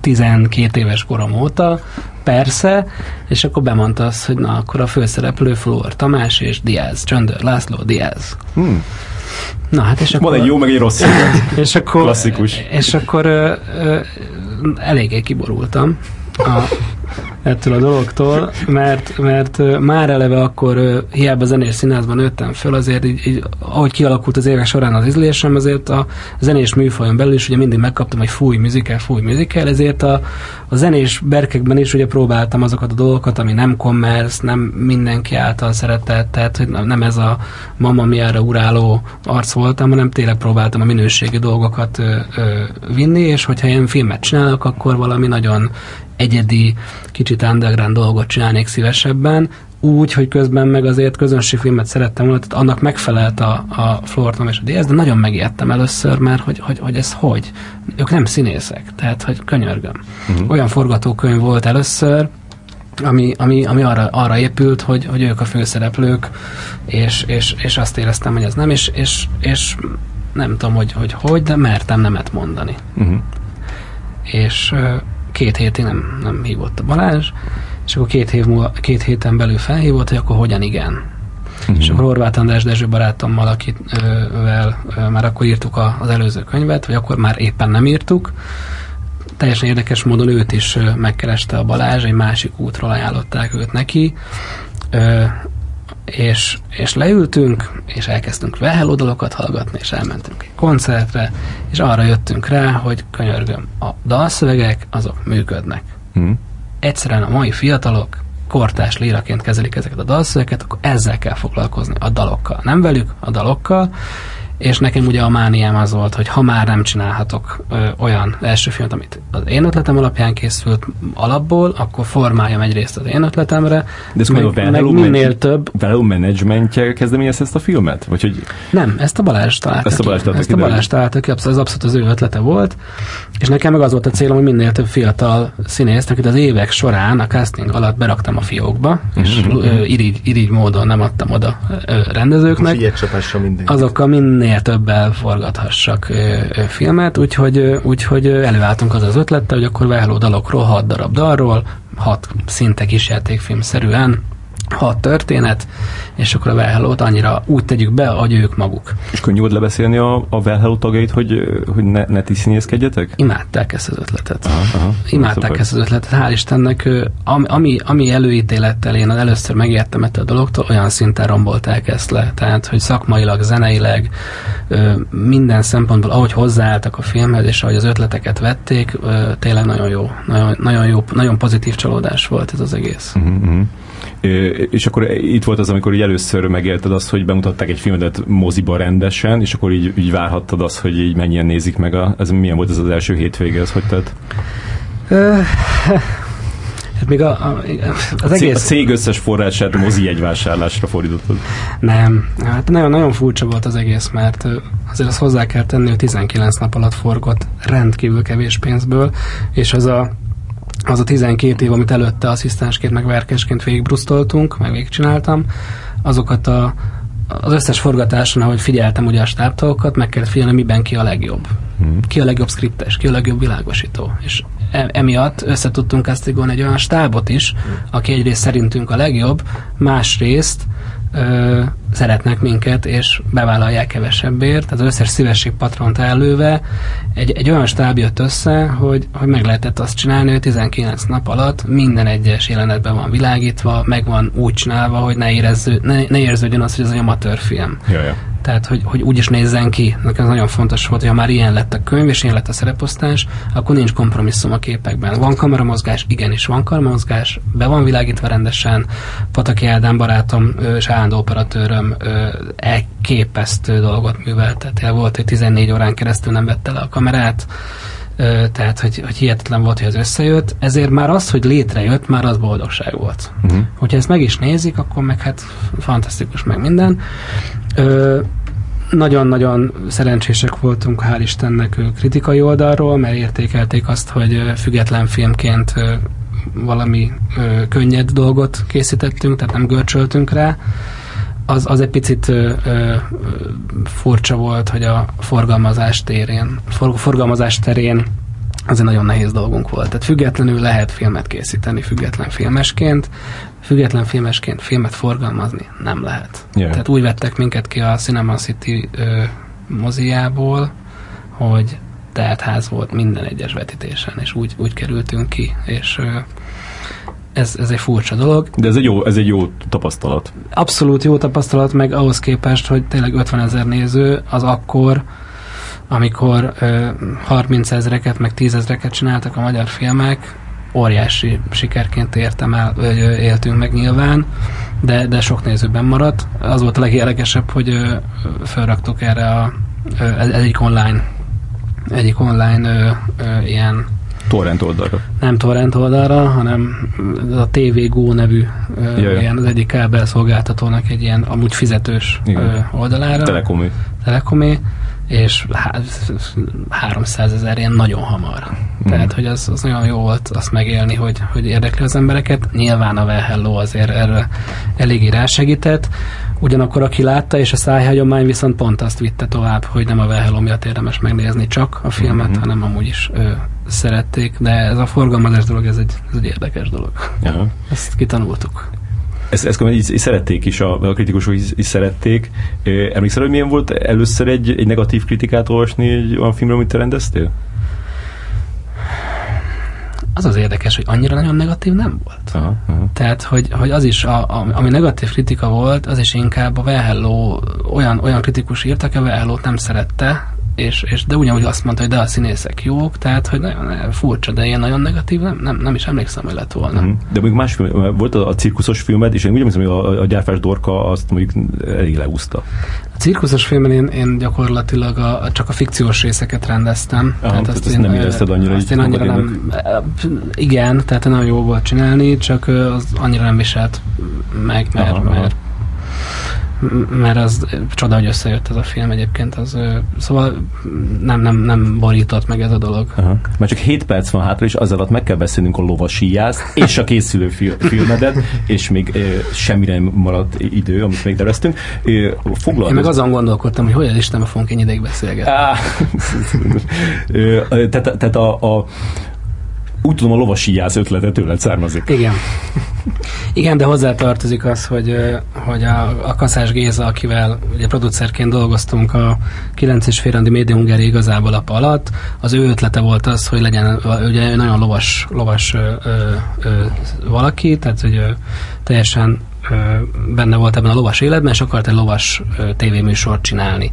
tizenkét éves korom óta, persze, és akkor bemondta azt, hogy na, akkor a főszereplő Flór Tamás és Diáz, Csöndör László, Diáz. Hmm. Na, hát és akkor... Van egy jó, meg egy rossz és akkor, klasszikus. És akkor ö, ö, eléggé kiborultam a, ettől a dologtól, mert, mert már eleve akkor hiába zenés színházban nőttem föl, azért így, így, ahogy kialakult az évek során az ízlésem, azért a zenés műfajon belül is ugye mindig megkaptam, hogy fúj musical, fúj musical, ezért a, a zenés berkekben is ugye próbáltam azokat a dolgokat, ami nem commerce, nem mindenki által szeretett, tehát hogy nem ez a mama miára uráló arc voltam, hanem tényleg próbáltam a minőségi dolgokat ö, ö, vinni, és hogyha ilyen filmet csinálok, akkor valami nagyon egyedi, kicsit underground dolgot csinálnék szívesebben, úgy, hogy közben meg azért közönségfilmet szerettem volna, tehát annak megfelelt a, a Flór Tamás és a Diáz, de nagyon megijedtem először már, hogy, hogy, hogy ez hogy? Ők nem színészek, tehát hogy könyörgöm. Uh-huh. Olyan forgatókönyv volt először, ami, ami, ami arra, arra épült, hogy, hogy ők a főszereplők, és, és, és azt éreztem, hogy ez nem, és, és, és nem tudom, hogy, hogy hogy, de mertem nemet mondani. Uh-huh. És két hétig nem, nem hívott a Balázs, és akkor két, év múlva, két héten belül felhívott, hogy akkor hogyan igen. Uh-huh. És akkor Horváth András Dezső barátommal, akivel már akkor írtuk a, az előző könyvet, vagy akkor már éppen nem írtuk, teljesen érdekes módon őt is megkereste a Balázs, egy másik útról ajánlották őt neki, ö, és, és leültünk, és elkezdtünk Well Hello dalokat hallgatni, és elmentünk egy koncertre, és arra jöttünk rá, hogy könyörgöm, a dalszövegek azok működnek. Hmm. Egyszerűen a mai fiatalok kortárs líraként kezelik ezeket a dalszövegeket, akkor ezzel kell foglalkozni, a dalokkal. Nem velük, a dalokkal. És nekem ugye a mániám az volt, hogy ha már nem csinálhatok ö, olyan első filmet, amit az én ötletem alapján készült alapból, akkor formáljam egyrészt az én ötletemre. De ez meg, a meg minél több... Value Management-jel kezdeményez ezt a filmet? Vagy hogy... Nem, ezt a Balázs találta ezt ki. A ezt a Balázs találta ki, ez abszolút az ő ötlete volt, és nekem meg az volt a célom, hogy minél több fiatal színészt, akit az évek során a casting alatt beraktam a fiókba, és ö, irigy, irigy módon nem adtam oda ö, rendezőknek. Azokkal minél többel forgathassak ö, ö, filmet, úgyhogy, ö, úgyhogy előálltunk az az ötlettel, hogy akkor Well Hello dalokról, hat darab dalról, hat szinte kisjátékfilmszerűen, hat történet, és akkor a Well Hello-t annyira úgy tegyük be, ahogy ők maguk. És könnyű volt lebeszélni a, a Well Hello tagjait, hogy, hogy ne, ne ti színészkedjetek? Imádták ezt az ötletet. Aha, aha, Imádták ezt az ötletet. Hál' Istennek, ami, ami előítélettel én először megértem ettől a dologtól, olyan szinten rombolták ezt le. Tehát, hogy szakmailag, zeneileg, minden szempontból, ahogy hozzáálltak a filmhez, és ahogy az ötleteket vették, tényleg nagyon jó. Nagyon, nagyon jó, nagyon pozitív csalódás volt ez az egész. Uh-huh. És akkor itt volt az, amikor így először megélted azt, hogy bemutatták egy filmedet moziba rendesen, és akkor így, így várhattad azt, hogy így mennyien nézik meg. A, ez milyen volt ez az első hétvége, ez hogy tett? Hát még a, a, az egész... A cég összes forrását mozi jegyvásárlásra fordítottad. Nem, hát nagyon-nagyon furcsa volt az egész, mert azért azt hozzá kell tenni, hogy tizenkilenc nap alatt forgott rendkívül kevés pénzből, és az a az a tizenkét év, amit előtte asszisztensként, meg verkesként végigbrusztoltunk, meg végigcsináltam, azokat a, az összes forgatáson, ahogy figyeltem ugye a stábtagokat, meg kellett figyelni, miben ki a legjobb. Hmm. Ki a legjobb skriptes, ki a legjobb világosító. És emiatt összetudtunk castingolni egy olyan stábot is, aki egyrészt szerintünk a legjobb, másrészt ö, szeretnek minket, és bevállalják kevesebbért. Az összes szívesség patront előve egy, egy olyan stáb jött össze, hogy, hogy meg lehetett azt csinálni, hogy tizenkilenc nap alatt minden egyes jelenetben van világítva, meg van úgy csinálva, hogy ne, érezző, ne, ne érződjön az, hogy ez egy amatőr film. Jaja. Tehát, hogy, hogy úgy is nézzen ki. Nekem nagyon fontos volt, hogy ha már ilyen lett a könyv, és ilyen lett a szereposztás, akkor nincs kompromisszum a képekben. Van kameramozgás? Igenis, van kameramozgás, be van világítva rendesen. Pataki Ádám barátom és állandó operatőröm elképesztő dolgot műveltet. El volt, hogy tizennégy órán keresztül nem vette le a kamerát, tehát, hogy, hogy hihetetlen volt, hogy ez összejött. Ezért már az, hogy létrejött, már az boldogság volt. Uh-huh. Hogyha ezt meg is nézik, akkor meg hát fantasztikus, meg minden. Ö, nagyon-nagyon szerencsések voltunk, hál' Istennek, kritikai oldalról, mert értékelték azt, hogy független filmként valami ö, könnyed dolgot készítettünk, tehát nem görcsöltünk rá. Az, az egy picit ö, ö, furcsa volt, hogy a forgalmazás terén, for, forgalmazás terén azért nagyon nehéz dolgunk volt. Tehát függetlenül lehet filmet készíteni, független filmesként. Független filmesként filmet forgalmazni nem lehet. Yeah. Tehát úgy vettek minket ki a Cinema City ö, moziából, hogy teltház volt minden egyes vetítésen, és úgy, úgy kerültünk ki, és... Ö, Ez, ez egy furcsa dolog. De ez egy, jó, ez egy jó tapasztalat. Abszolút jó tapasztalat, meg ahhoz képest, hogy tényleg ötven ezer néző az akkor, amikor ö, harminc ezreket, meg tíz ezreket csináltak a magyar filmek, óriási sikerként értem el, ö, éltünk meg nyilván, de, de sok nézőben maradt. Az volt a legérdekesebb, hogy ö, felraktuk erre a, ö, egyik online, egyik online ö, ö, ilyen torrent oldalra. Nem torrent oldalra, hanem a té vé gó nevű ö, ilyen, az egyik kábel szolgáltatónak egy ilyen amúgy fizetős ö, oldalára. Telekomé. Telekomé. és háromszázezer ilyen nagyon hamar. Mm. Tehát, hogy az, az nagyon jó volt azt megélni, hogy, hogy érdekli az embereket. Nyilván a Well Hello azért erre eléggé rásegített. Ugyanakkor aki látta, és a szájhagyomány viszont pont azt vitte tovább, hogy nem a Well Hello miatt érdemes megnézni csak a filmet, mm-hmm. hanem amúgy is ő, szerették, de ez a forgalmazás dolog, ez egy, ez egy érdekes dolog. Aha. Ezt kitanultuk. Ezt, ezt így szerették is, a, a kritikusok is, is szerették. Emlékszel, hogy milyen volt először egy, egy negatív kritikát olvasni egy olyan filmről, amit te rendeztél? Az az érdekes, hogy annyira nagyon negatív nem volt. Aha, aha. Tehát, hogy, hogy az is, a, a, ami negatív kritika volt, az is inkább a Well Hello, olyan, olyan kritikus írt, aki a Well Hellót nem szerette, és, és de ugyanúgy azt mondta, hogy de a színészek jók, tehát, hogy nagyon furcsa, de ilyen nagyon negatív, nem, nem, nem is emlékszem, hogy lett volna. Mm. De még más film, volt a, a cirkuszos filmed, és én úgy emlékszem, hogy a, a gyárfás dorka azt mondjuk elég leúszta. A cirkuszos filmen én, én gyakorlatilag a, csak a fikciós részeket rendeztem. Aha, tehát azt, azt én, nem érezted annyira, azt én annyira nem, igen, tehát nagyon jó volt csinálni, csak az annyira nem viselt meg, mert, aha, mert aha. mert az csoda, hogy összejött ez a film egyébként, az, szóval nem, nem, nem borított meg ez a dolog. Aha. Már csak hét perc van hátra, és az alatt meg kell beszélnünk a lovasíjászt és a készülő fi- filmedet, és még e, semmire maradt idő, amit még terveztünk. E, Én meg azon gondolkodtam, hogy hogyan Istenben fogunk én ideig beszélgetni. Tehát a, a úgy tudom, a lovasíjász ötlete tőled származik. Igen. Igen, de hozzátartozik az, hogy, hogy a, a Kassás Géza, akivel ugye producerként dolgoztunk a kilenc és fél randi médiumgeri igazából apa alatt, az ő ötlete volt az, hogy legyen ugye nagyon lovas, lovas ö, ö, valaki, tehát hogy ö, teljesen ö, benne volt ebben a lovas életben, és akart egy lovas ö, tévéműsort csinálni.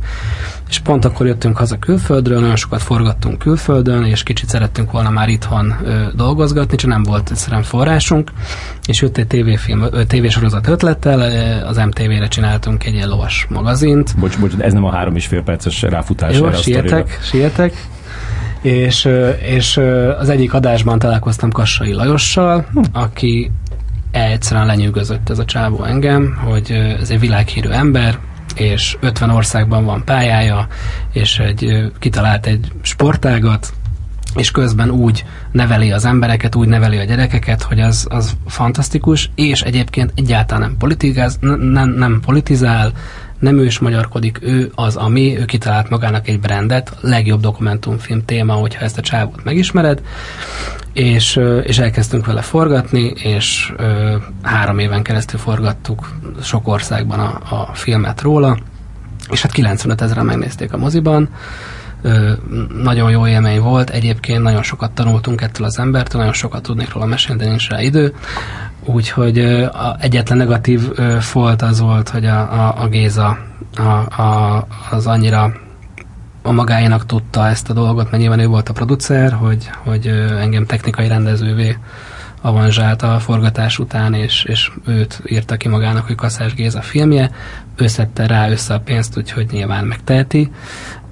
És pont akkor jöttünk haza külföldről, nagyon sokat forgattunk külföldön, és kicsit szerettünk volna már itthon ö, dolgozgatni, csak nem volt egyszerűen forrásunk, és jött egy tévéfilm, ö, tévésorozat ötlettel, ö, az em té vére csináltunk egy ilyen lovas magazint. Bocs, bocs, ez nem a három és fél perces ráfutás. Jó, sietek, sietek. És, és az egyik adásban találkoztam Kassai Lajossal, hm. aki egyszerűen lenyűgözött ez a csávó engem, hogy ez egy világhírű ember, és ötven országban van pályája, és egy, kitalált egy sportágat, és közben úgy neveli az embereket, úgy neveli a gyerekeket, hogy az, az fantasztikus, és egyébként egyáltalán nem politikáz, nem, nem politizál, nem ő is magyarkodik, ő az, ami, ő kitalált magának egy brandet, legjobb dokumentumfilm téma, hogyha ezt a csávót megismered, és, és elkezdtünk vele forgatni, és ö, három éven keresztül forgattuk sok országban a, a filmet róla, és hát kilencvenöt ezeren megnézték a moziban, ö, nagyon jó élmény volt, egyébként nagyon sokat tanultunk ettől az embertől, nagyon sokat tudnék róla mesélni, de nincs rá idő, úgyhogy a egyetlen negatív folt az volt, hogy a, a, a Géza a, a, az annyira a magáénak tudta ezt a dolgot, mert nyilván ő volt a producer, hogy, hogy engem technikai rendezővé avanzsált a forgatás után, és, és őt írta ki magának, hogy Kassás Géza filmje, ő szedte rá össze a pénzt, úgyhogy nyilván megteheti.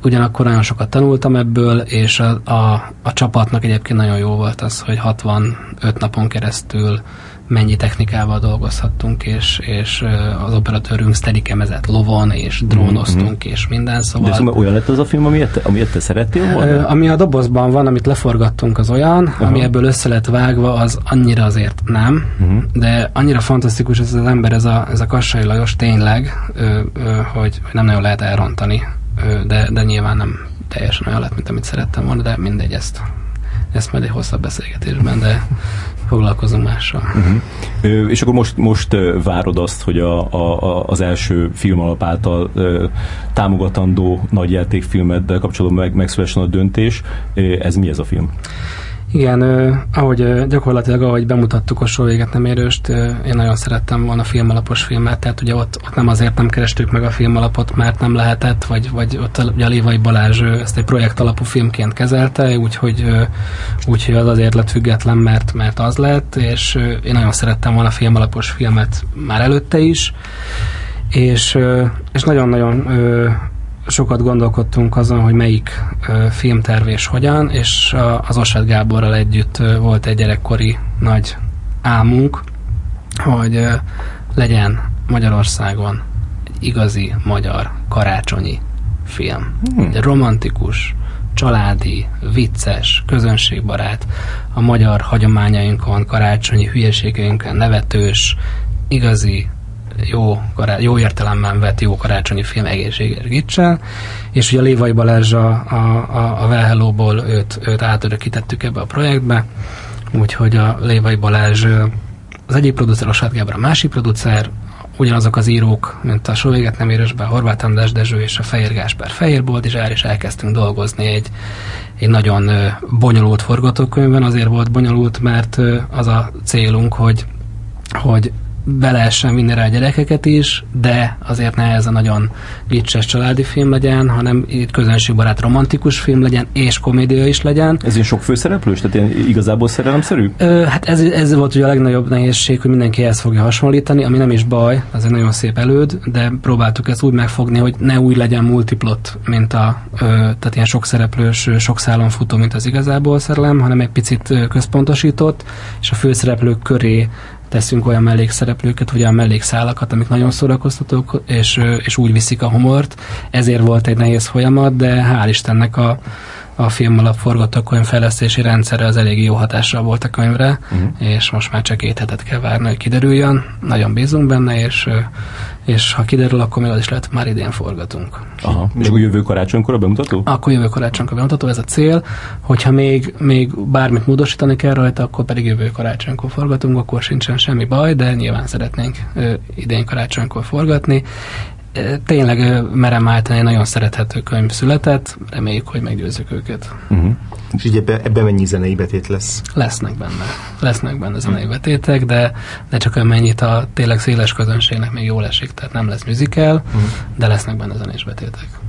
Ugyanakkor nagyon sokat tanultam ebből, és a, a, a csapatnak egyébként nagyon jó volt az, hogy hatvanöt napon keresztül mennyi technikával dolgozhattunk, és, és az operatőrünk szterikémezett lovon, és drónoztunk, mm-hmm. és minden, szóval... De szóval olyan lett az a film, amilyet te, amilyet te szerettél volna? Ami a dobozban van, amit leforgattunk, az olyan, aha. ami ebből össze lett vágva, az annyira azért nem, mm-hmm. de annyira fantasztikus ez az ember, ez a, ez a Kassai Lajos tényleg, hogy nem nagyon lehet elrontani, de, de nyilván nem teljesen olyan lett, mint amit szerettem volna, de mindegy, ezt, ezt majd egy hosszabb beszélgetésben, de foglalkozom mással. Uh-huh. Ö, és akkor most, most ö, várod azt, hogy a, a, a, az első film alap által ö, támogatandó nagyjátékfilmeddel kapcsolatban meg, megszülessen a döntés. Ö, ez mi ez a film? Igen, ö, ahogy ö, gyakorlatilag ahogy bemutattuk a Soha véget nem érőst, ö, én nagyon szerettem volna filmalapos filmet, tehát ugye ott, ott nem azért nem kerestük meg a filmalapot, mert nem lehetett, vagy, vagy ott a, ugye a Lévai Balázs ö, ezt egy projekt alapú filmként kezelte, úgyhogy úgy, az azért lett független, mert, mert az lett, és ö, én nagyon szerettem volna filmalapos filmet már előtte is, és, ö, és nagyon-nagyon ö, sokat gondolkodtunk azon, hogy melyik ö, filmterv és hogyan, és a, az Osvát Gáborral együtt ö, volt egy gyerekkori nagy álmunk, hogy ö, legyen Magyarországon egy igazi magyar karácsonyi film. Hmm. Romantikus, családi, vicces, közönségbarát, a magyar hagyományainkon, karácsonyi hülyeségeinkön nevetős, igazi, jó, kará- jó értelemben vett jó karácsonyi film, egészséges gicsel, és ugye a Lévai Balázs a, a, a Well Hello-ból őt, őt átörökítettük ebbe a projektbe, úgyhogy a Lévai Balázs az egyik producer, Osvát Gábor a másik producer, ugyanazok az írók, mint a Sovéget nem érősben, Horváth András Dezső és a Fehér Gáspár Fehérbolt, és el is elkezdtünk dolgozni egy, egy nagyon bonyolult forgatókönyvben. Azért volt bonyolult, mert az a célunk, hogy, hogy be lehessen vinni rá a gyerekeket is, de azért ne ez a nagyon gicses családi film legyen, hanem itt közönségbarát romantikus film legyen, és komédia is legyen. Ez ilyen sok főszereplős? Tehát igazából szerelemszerű? Ö, hát ez, ez volt ugye a legnagyobb nehézség, hogy mindenki ezt fogja hasonlítani, ami nem is baj, ez egy nagyon szép előd, de próbáltuk ezt úgy megfogni, hogy ne úgy legyen multiplot, mint a ö, tehát ilyen sok szereplős, sok szálon futó, mint az igazából szerelem, hanem egy picit központosított, és a főszereplők köré teszünk olyan mellékszereplőket, olyan mellékszálakat, amik nagyon szórakoztatók, és, és úgy viszik a humort. Ezért volt egy nehéz folyamat, de hál' Istennek a, a film alap forgatókönyv fejlesztési rendszere az elég jó hatással volt a könyvre, uh-huh. és most már csak két hetet kell várni, hogy kiderüljön. Nagyon bízunk benne, és, és ha kiderül, akkor még az is lehet, már idén forgatunk. Aha. És akkor jövő karácsonykor a bemutató? Akkor jövő karácsonykor a bemutató, ez a cél. Hogyha még, még bármit módosítani kell rajta, akkor pedig jövő karácsonykor forgatunk, akkor sincsen semmi baj, de nyilván szeretnénk ö, idén karácsonykor forgatni. Tényleg ö, merem állítani, nagyon szerethető könyv született, reméljük, hogy meggyőzzük őket. Uh-huh. És így ebben ebbe mennyi zenei betét lesz? Lesznek benne. Lesznek benne zenei betétek, de, de csak amennyit a tényleg széles közönségnek még jól esik, tehát nem lesz musical, uh-huh. de lesznek benne zenés betétek.